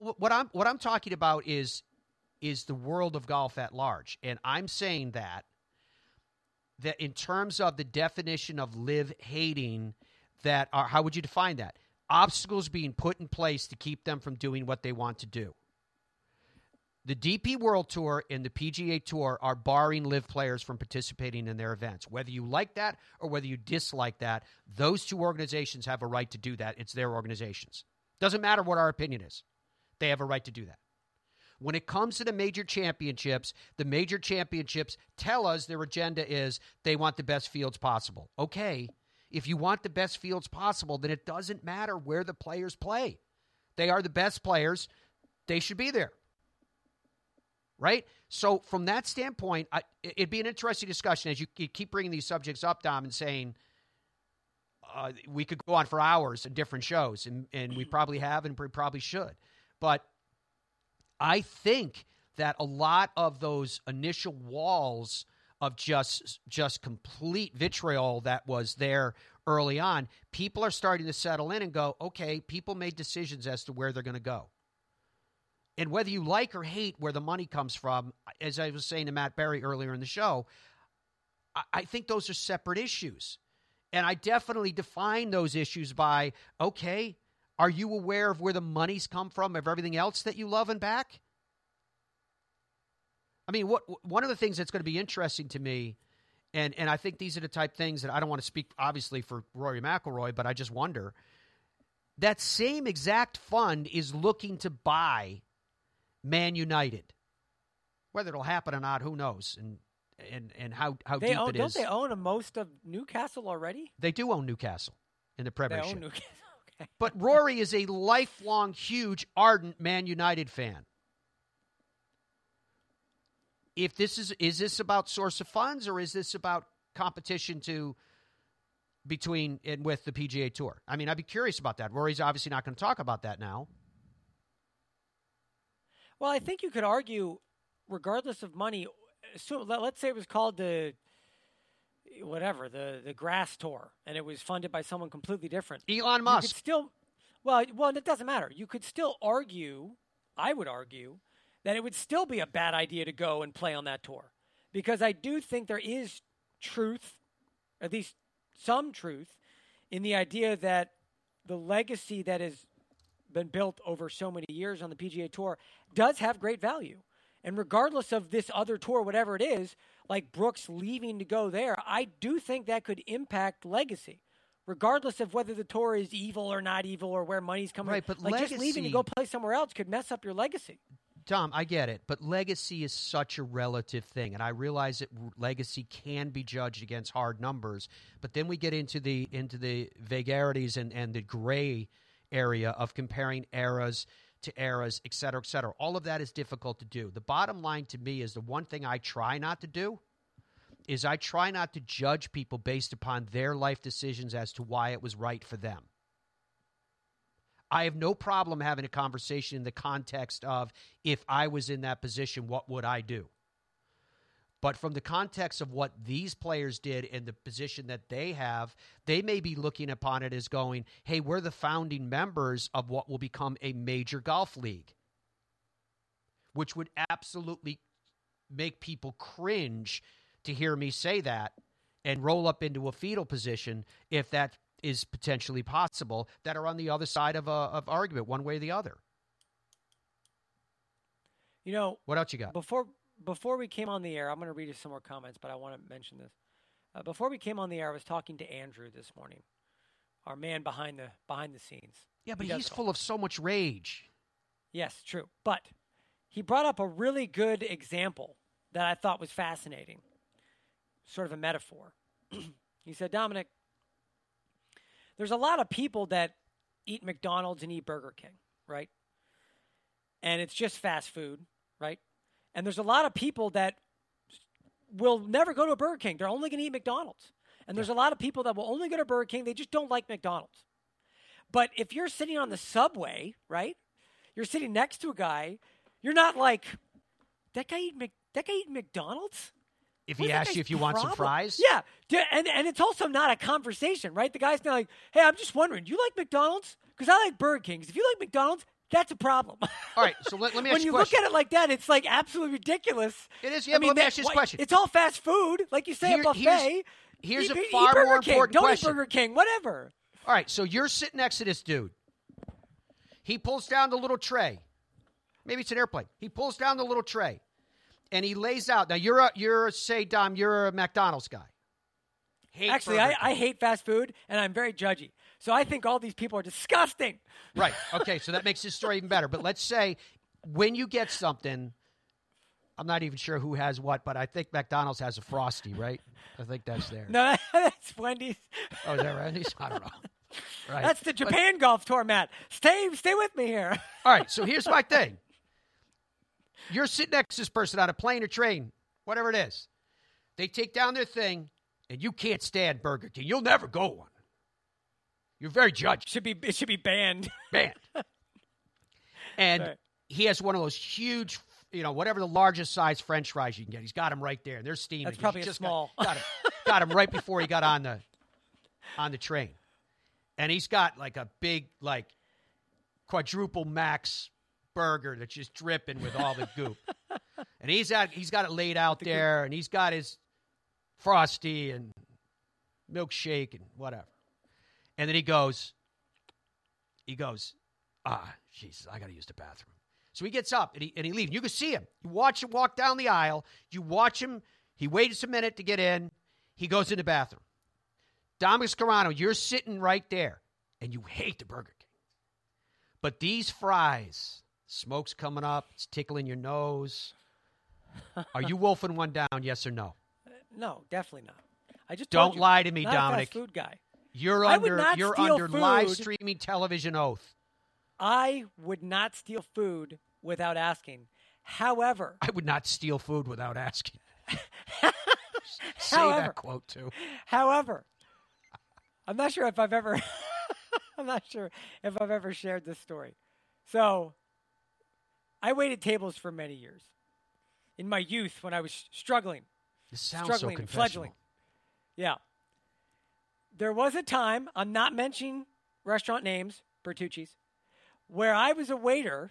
What I'm talking about is the world of golf at large, and I'm saying that in terms of the definition of LIV hating. That are, how would you define that? Obstacles being put in place to keep them from doing what they want to do. The DP World Tour and the PGA Tour are barring LIV players from participating in their events. Whether you like that or whether you dislike that, those two organizations have a right to do that. It's their organizations. Doesn't matter what our opinion is. They have a right to do that. When it comes to the major championships tell us their agenda is they want the best fields possible. Okay. If you want the best fields possible, then it doesn't matter where the players play. They are the best players. They should be there. Right? So from that standpoint, it'd be an interesting discussion as you keep bringing these subjects up, Dom, and saying we could go on for hours in different shows, and we probably have and we probably should. But I think that a lot of those initial walls of just complete vitriol that was there early on, people are starting to settle in and go, okay, people made decisions as to where they're going to go. And whether you like or hate where the money comes from, as I was saying to Matt Berry earlier in the show, I think those are separate issues. And I definitely define those issues by, okay, are you aware of where the money's come from, of everything else that you love and back? I mean, one of the things that's going to be interesting to me, and I think these are the type of things that I don't want to speak, obviously, for Rory McIlroy, but I just wonder, that same exact fund is looking to buy Man United. Whether it'll happen or not, who knows, and how deep it is. Don't they own most of Newcastle already? They do own Newcastle in the Premiership. They own Newcastle, okay. But Rory is a lifelong, huge, ardent Man United fan. If this is this about source of funds, or is this about competition between and with the PGA Tour? I mean, I'd be curious about that. Rory's obviously not going to talk about that now. Well, I think you could argue, regardless of money, so let's say it was called the Grass Tour, and it was funded by someone completely different. Elon Musk. Well, it doesn't matter. You could still argue, I would argue, then it would still be a bad idea to go and play on that tour. Because I do think there is truth, at least some truth, in the idea that the legacy that has been built over so many years on the PGA Tour does have great value. And regardless of this other tour, whatever it is, like Brooks leaving to go there, I do think that could impact legacy, regardless of whether the tour is evil or not evil or where money's coming from. Right, but legacy, just leaving to go play somewhere else could mess up your legacy. Tom, I get it, but legacy is such a relative thing, and I realize that legacy can be judged against hard numbers, but then we get into the vagarities and the gray area of comparing eras to eras, et cetera, et cetera. All of that is difficult to do. The bottom line to me is the one thing I try not to do is I try not to judge people based upon their life decisions as to why it was right for them. I have no problem having a conversation in the context of, if I was in that position, what would I do? But from the context of what these players did and the position that they have, they may be looking upon it as going, hey, we're the founding members of what will become a major golf league, which would absolutely make people cringe to hear me say that and roll up into a fetal position if that is potentially possible, that are on the other side of argument, one way or the other. You know, what else you got? Before we came on the air, I'm going to read you some more comments, but I want to mention this. Before we came on the air, I was talking to Andrew this morning, our man behind the scenes. Yeah, but he's full of so much rage. Yes, true. But he brought up a really good example that I thought was fascinating, sort of a metaphor. He said, Dominic, there's a lot of people that eat McDonald's and eat Burger King, right? And it's just fast food, right? And there's a lot of people that will never go to a Burger King. They're only going to eat McDonald's. And there's a lot of people that will only go to Burger King. They just don't like McDonald's. But if you're sitting on the subway, right, you're sitting next to a guy, you're not like, that guy eat McDonald's? If he asks you if you want some fries? Yeah, and it's also not a conversation, right? The guy's not like, hey, I'm just wondering, do you like McDonald's? Because I like Burger Kings. If you like McDonald's, that's a problem. All right, so let me ask you a question. When you look at it like that, it's like absolutely ridiculous. It is. Yeah, I mean, let me ask you this question. It's all fast food, like you say, a buffet. Here's a far more important question. Don't eat Burger King, whatever. All right, so you're sitting next to this dude. He pulls down the little tray. Maybe it's an airplane. He pulls down the little tray. And he lays out. Now, you're a McDonald's guy. Actually, I hate fast food, and I'm very judgy. So I think all these people are disgusting. Right. Okay, so that makes this story even better. But let's say when you get something, I'm not even sure who has what, but I think McDonald's has a Frosty, right? I think that's there. No, that's Wendy's. Oh, is that Wendy's? I don't know. Right. That's the Japan golf tour, Matt. Stay with me here. All right, so here's my thing. You're sitting next to this person on a plane or train, whatever it is. They take down their thing, and you can't stand Burger King. You'll never go one. You're very judged. It should be banned. Banned. And Sorry. He has one of those huge, whatever the largest size French fries you can get. He's got them right there. They're steaming. That's probably just small. Got him right before he got on the train, and he's got like a big like quadruple max burger that's just dripping with all the goop. And he's got it laid out there, and he's got his Frosty and milkshake and whatever. And then he goes, Jesus, I got to use the bathroom. So he gets up, and he leaves. You can see him. You watch him walk down the aisle. You watch him. He waits a minute to get in. He goes in the bathroom. Dominic Scarano, you're sitting right there, and you hate the Burger King. But these fries... Smoke's coming up. It's tickling your nose. Are you wolfing one down, yes or no? No, definitely not. I just don't lie to me, Dominic. Food guy. You're under live streaming television oath. I would not steal food without asking. However, I would not steal food without asking. Say that quote too. However, I'm not sure if I've ever shared this story. So I waited tables for many years. In my youth, when I was struggling. This sounds struggling so confessional. Fledgling. Yeah. There was a time, I'm not mentioning restaurant names, Bertucci's, where I was a waiter,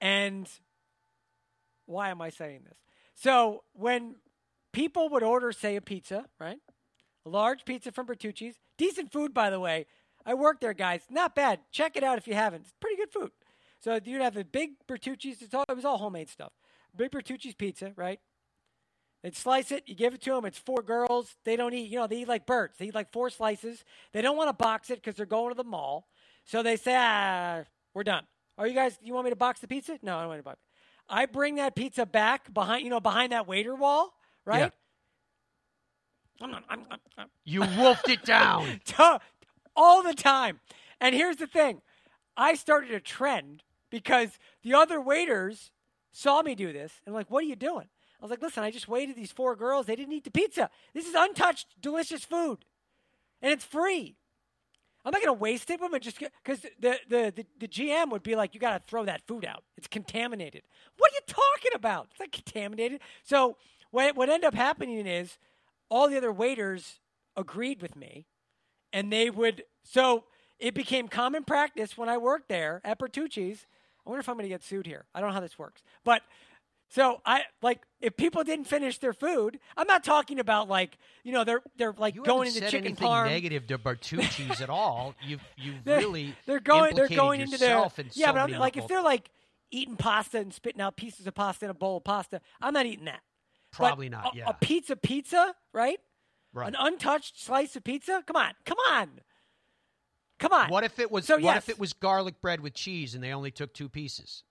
and why am I saying this? So when people would order, say, a pizza, right? A large pizza from Bertucci's. Decent food, by the way. I worked there, guys. Not bad. Check it out if you haven't. It's pretty good food. So you'd have the big Bertucci's. It was all homemade stuff. Big Bertucci's pizza, right? They'd slice it. You give it to them. It's four girls. They don't eat. They eat like birds. They eat like four slices. They don't want to box it because they're going to the mall. So they say, we're done. Are you guys, you want me to box the pizza? No, I don't want to box it. I bring that pizza back behind, you know, behind that waiter wall, right? Yeah. I'm you wolfed it down. All the time. And here's the thing. I started a trend because the other waiters saw me do this and were like, what are you doing? I was like, listen, I just waited these four girls. They didn't eat the pizza. This is untouched, delicious food. And it's free. I'm not going to waste it, but just because the GM would be like, you got to throw that food out. It's contaminated. What are you talking about? It's not contaminated. So what ended up happening is all the other waiters agreed with me, and they would – so it became common practice when I worked there at Bertucci's. I wonder if I'm going to get sued here. I don't know how this works. But – so I like if people didn't finish their food. I'm not talking about like you know they're like you going into chicken parm. Negative to Bertucci's at all. You really they're going into their yeah. But I'm like if they're like eating pasta and spitting out pieces of pasta in a bowl of pasta, I'm not eating that. Probably but not. Yeah, a pizza, right? Right. An untouched slice of pizza. Come on. What if it was? So, what if it was garlic bread with cheese and they only took two pieces?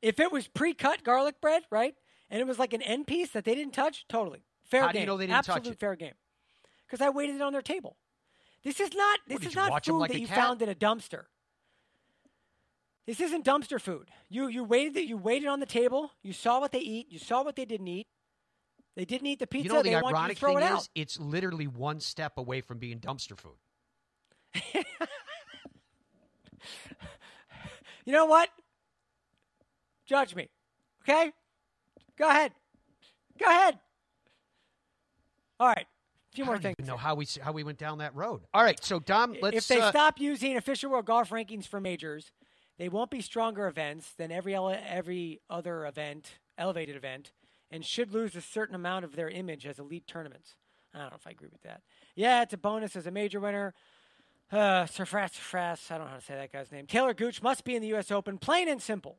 If it was pre-cut garlic bread, right, and it was like an end piece that they didn't touch, totally. Fair game. How do you know they didn't touch it? Absolute fair game. Because I waited it on their table. This is not food that you found in a dumpster. This isn't dumpster food. You waited on the table. You saw what they eat. You saw what they didn't eat. They didn't eat the pizza. You know, the ironic thing is it's literally one step away from being dumpster food. You know what? Judge me, okay? Go ahead. All right, a few more things. I don't even know how we went down that road. All right, so Dom, let's. If they stop using Official World Golf Rankings for majors, they won't be stronger events than every other event, elevated event, and should lose a certain amount of their image as elite tournaments. I don't know if I agree with that. Yeah, it's a bonus as a major winner. Sir Frass, I don't know how to say that guy's name. Taylor Gooch must be in the U.S. Open, plain and simple.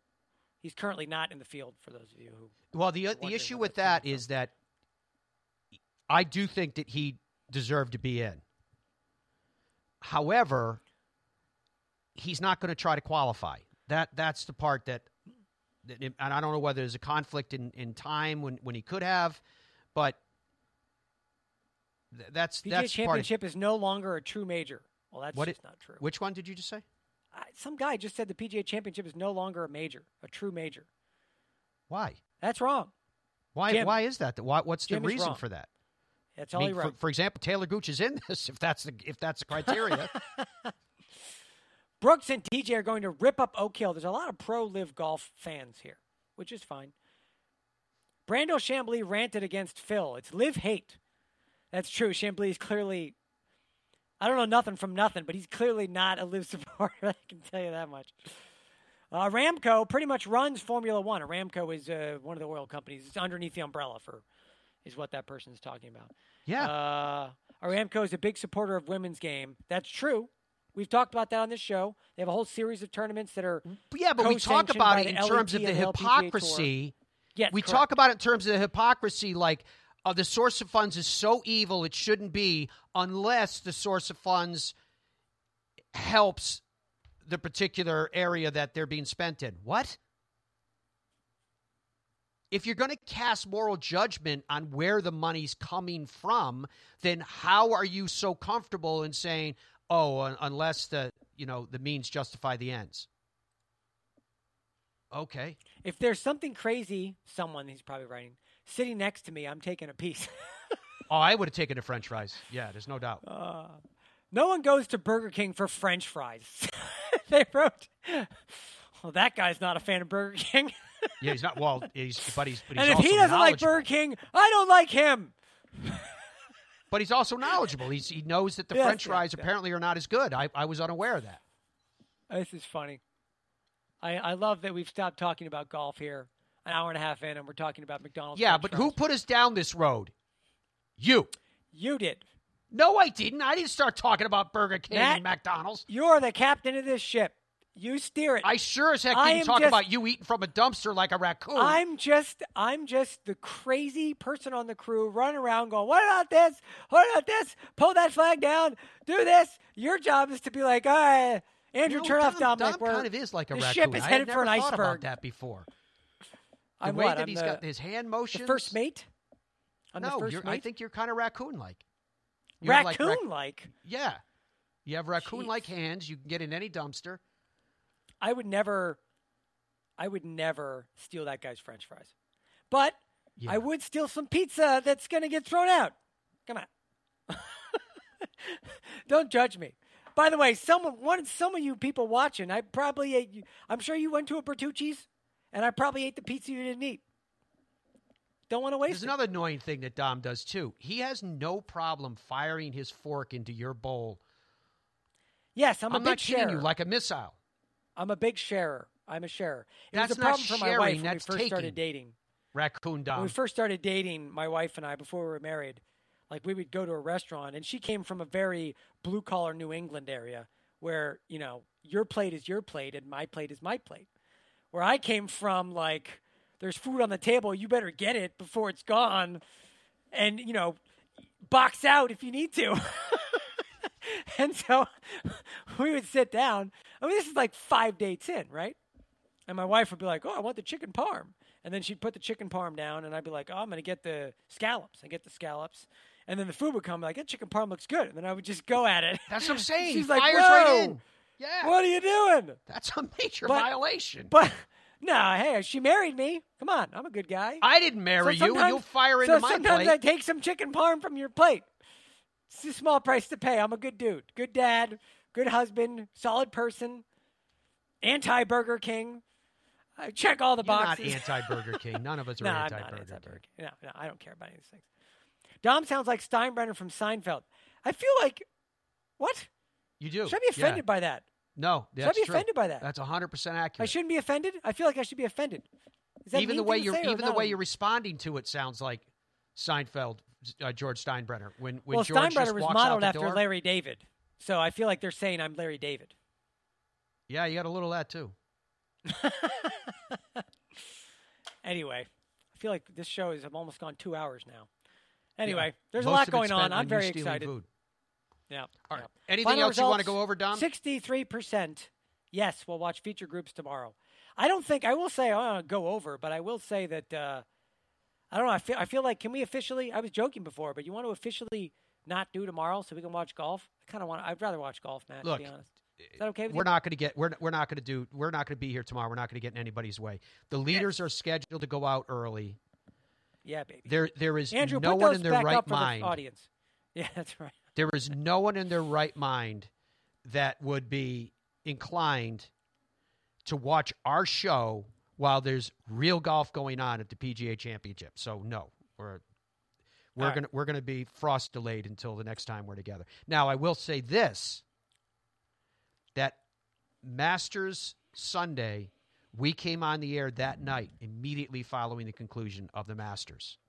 He's currently not in the field, for those of you who... Well, the issue with that is that I do think that he deserved to be in. However, he's not going to try to qualify. That's the part that... And I don't know whether there's a conflict in time when he could have, but that's... PGA Championship is no longer a true major. Well, that's just not true. Which one did you just say? Some guy just said the PGA Championship is no longer a major, a true major. Why? That's wrong. Why? Jim, why is that? What's the reason for that? That's all he wrote. For example, Taylor Gooch is in this. If that's the criteria. Brooks and TJ are going to rip up Oak Hill. There's a lot of pro live golf fans here, which is fine. Brando Chambly ranted against Phil. It's live hate. That's true. Chambly is clearly. I don't know nothing from nothing, but he's clearly not a LIV supporter. I can tell you that much. Aramco pretty much runs Formula One. Aramco is one of the oil companies. It's underneath the umbrella is what that person is talking about. Yeah. Aramco is a big supporter of women's game. That's true. We've talked about that on this show. They have a whole series of tournaments that are. Yeah, but we talk about it in terms of the hypocrisy. Yes, we talk about it in terms of the hypocrisy, like. The source of funds is so evil it shouldn't be unless the source of funds helps the particular area that they're being spent in. What? If you're going to cast moral judgment on where the money's coming from, then how are you so comfortable in saying, oh, unless the means justify the ends? Okay. If there's something crazy, someone he's probably writing – sitting next to me, I'm taking a piece. Oh, I would have taken the French fries. Yeah, there's no doubt. No one goes to Burger King for French fries. They wrote, well, that guy's not a fan of Burger King. Yeah, he's not. Well, but he's and if he doesn't like Burger King, I don't like him. But he's also knowledgeable. He knows that the French fries apparently are not as good. I was unaware of that. This is funny. I love that we've stopped talking about golf here. An hour and a half in, and we're talking about McDonald's. Yeah, but who put us down this road? You. You did. No, I didn't. I didn't start talking about Burger King and McDonald's. You're the captain of this ship. You steer it. I sure as heck didn't talk about you eating from a dumpster like a raccoon. I'm just the crazy person on the crew running around going, what about this? What about this? Pull that flag down. Do this. Your job is to be like, all right, Andrew, turn off Dominic. Dom kind of is like a raccoon. Ship is headed for an iceberg. I had never thought about that before. The way that he's got his hand motions. The first mate? No, I think you're kind of raccoon-like. Raccoon-like? Yeah. You have raccoon-like hands. You can get in any dumpster. I would never steal that guy's French fries. But I would steal some pizza that's going to get thrown out. Come on. Don't judge me. By the way, some of you people watching, I probably ate, I'm sure you went to a Bertucci's, and I probably ate the pizza you didn't eat. Don't want to waste it. There's another annoying thing that Dom does, too. He has no problem firing his fork into your bowl. Yes, I'm a big sharer. I'm not kidding you, like a missile. I'm a big sharer. That's a problem for my wife when we first started dating. Raccoon Dom. When we first started dating, my wife and I, before we were married, like we would go to a restaurant, and she came from a very blue-collar New England area where, you know, your plate is your plate and my plate is my plate. Where I came from, like, there's food on the table. You better get it before it's gone and, you know, box out if you need to. And so we would sit down. I mean, this is like 5 dates in, right? And my wife would be like, oh, I want the chicken parm. And then she'd put the chicken parm down, and I'd be like, oh, I'm going to get the scallops. I'd get the scallops. And then the food would come, like, that chicken parm looks good. And then I would just go at it. That's what I'm saying. She's like, fires right in. Yeah. What are you doing? That's a major violation. But, no, hey, she married me. Come on. I'm a good guy. I didn't marry you, and you'll fire into my plate. So sometimes I take some chicken parm from your plate. It's a small price to pay. I'm a good dude. Good dad. Good husband. Solid person. Anti-Burger King. I check all the boxes. You're not anti-Burger King. None of us are anti-Burger King. No, I don't care about any of these things. Dom sounds like Steinbrenner from Seinfeld. I feel like, what? You do. Should I be offended by that? No, that's true. Should I be offended by that? That's 100% accurate. I shouldn't be offended? I feel like I should be offended. Is that even the way you're you're responding to it sounds like Seinfeld, George Steinbrenner. When George Steinbrenner just was walks modeled after Larry David, so I feel like they're saying I'm Larry David. Yeah, you got a little of that too. Anyway, I feel like this show is, I've almost gone 2 hours now. Anyway, there's a lot going on. I'm very excited. Food. Yeah. All right. Yeah. Anything else you want to go over, Dom? 63%. Yes, we'll watch feature groups tomorrow. I don't think I will say I want to go over, but I will say that I don't know. I feel like, can we officially? I was joking before, but you want to officially not do tomorrow so we can watch golf? I'd rather watch golf, Matt. Look, to be honest. Is that okay with you? We're not going to be here tomorrow. We're not going to get in anybody's way. The leaders are scheduled to go out early. Yeah, baby. There is Andrew, no one in their right mind. Audience. Yeah, that's right. There is no one in their right mind that would be inclined to watch our show while there's real golf going on at the PGA Championship. So no, we're going to be frost delayed until the next time we're together. Now I will say this. That Masters Sunday, we came on the air that night immediately following the conclusion of the Masters.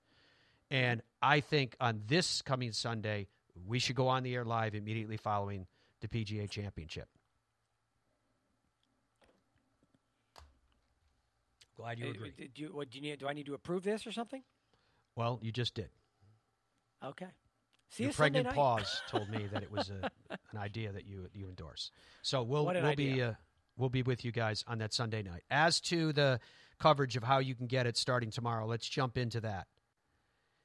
And I think on this coming Sunday, we should go on the air live immediately following the PGA Championship. Glad you agree. Do I need to approve this or something? Well, you just did. Okay. Your pregnant pause told me that it was an idea that you endorse. So we'll be with you guys on that Sunday night. As to the coverage of how you can get it starting tomorrow, let's jump into that.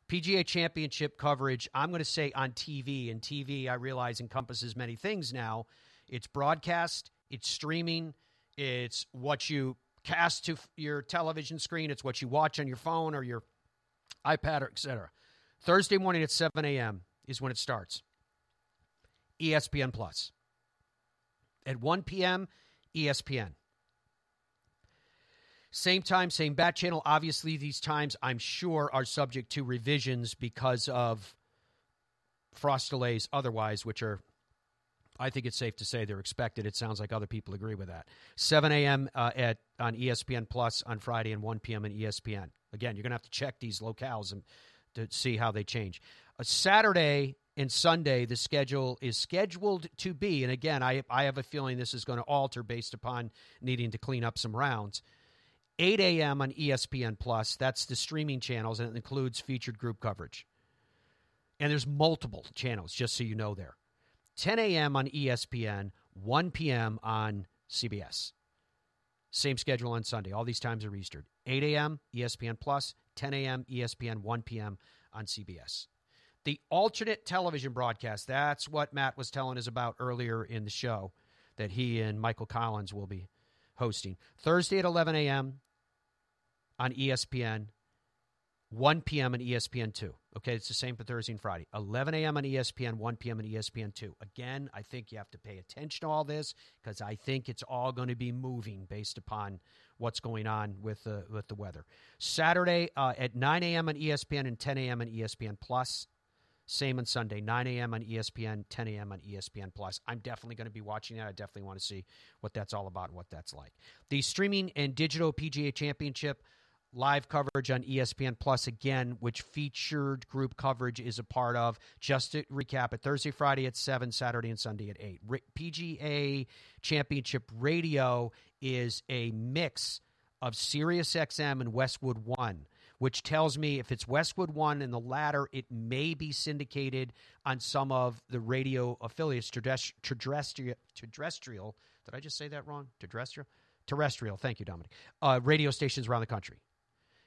PGA Championship coverage, I'm going to say on TV, and TV I realize encompasses many things now. It's broadcast, it's streaming, it's what you cast to your television screen, it's what you watch on your phone or your iPad, or et cetera. Thursday morning at 7 a.m. is when it starts. ESPN Plus. At 1 p.m., ESPN. Same time, same bat channel. Obviously, these times, I'm sure, are subject to revisions because of frost delays otherwise, which are, I think it's safe to say, they're expected. It sounds like other people agree with that. 7 a.m. on ESPN Plus on Friday and 1 p.m. on ESPN. Again, you're going to have to check these locales and to see how they change. Saturday and Sunday, the schedule is scheduled to be, and again, I have a feeling this is going to alter based upon needing to clean up some rounds, 8 a.m. on ESPN+. That's the streaming channels, and it includes featured group coverage. And there's multiple channels, just so you know there. 10 a.m. on ESPN, 1 p.m. on CBS. Same schedule on Sunday. All these times are Eastern. 8 a.m. ESPN Plus, 10 a.m. ESPN, 1 p.m. on CBS. The alternate television broadcast, that's what Matt was telling us about earlier in the show that he and Michael Collins will be hosting. Thursday at 11 a.m. on ESPN, 1 p.m. on ESPN2. Okay, it's the same for Thursday and Friday. 11 a.m. on ESPN, 1 p.m. on ESPN2. Again, I think you have to pay attention to all this because I think it's all going to be moving based upon what's going on with the weather. Saturday at 9 a.m. on ESPN and 10 a.m. on ESPN Plus. Same on Sunday, 9 a.m. on ESPN, 10 a.m. on ESPN+. I'm definitely going to be watching that. I definitely want to see what that's all about and what that's like. The streaming and digital PGA Championship live coverage on ESPN+, again, which featured group coverage is a part of. Just to recap, it Thursday, Friday at 7, Saturday, and Sunday at 8. PGA Championship Radio is a mix of Sirius XM and Westwood One, which tells me if it's Westwood One and the latter, it may be syndicated on some of the radio affiliates. Terrestrial. Did I just say that wrong? Terrestrial. Thank you, Dominic. Radio stations around the country.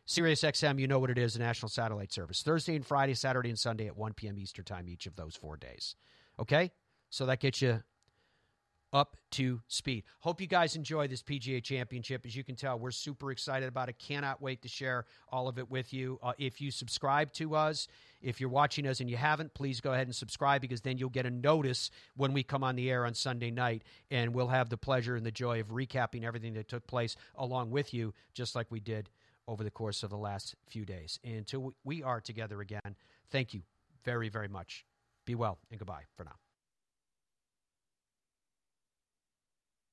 Sirius XM, you know what it is, a national satellite service. Thursday and Friday, Saturday and Sunday at 1 p.m. Eastern time each of those 4 days. Okay? So that gets you up to speed. Hope you guys enjoy this PGA Championship. As you can tell, we're super excited about it. Cannot wait to share all of it with you. If you subscribe to us, if you're watching us and you haven't, please go ahead and subscribe because then you'll get a notice when we come on the air on Sunday night, and we'll have the pleasure and the joy of recapping everything that took place along with you, just like we did over the course of the last few days. And until we are together again, thank you very, very much. Be well, and goodbye for now.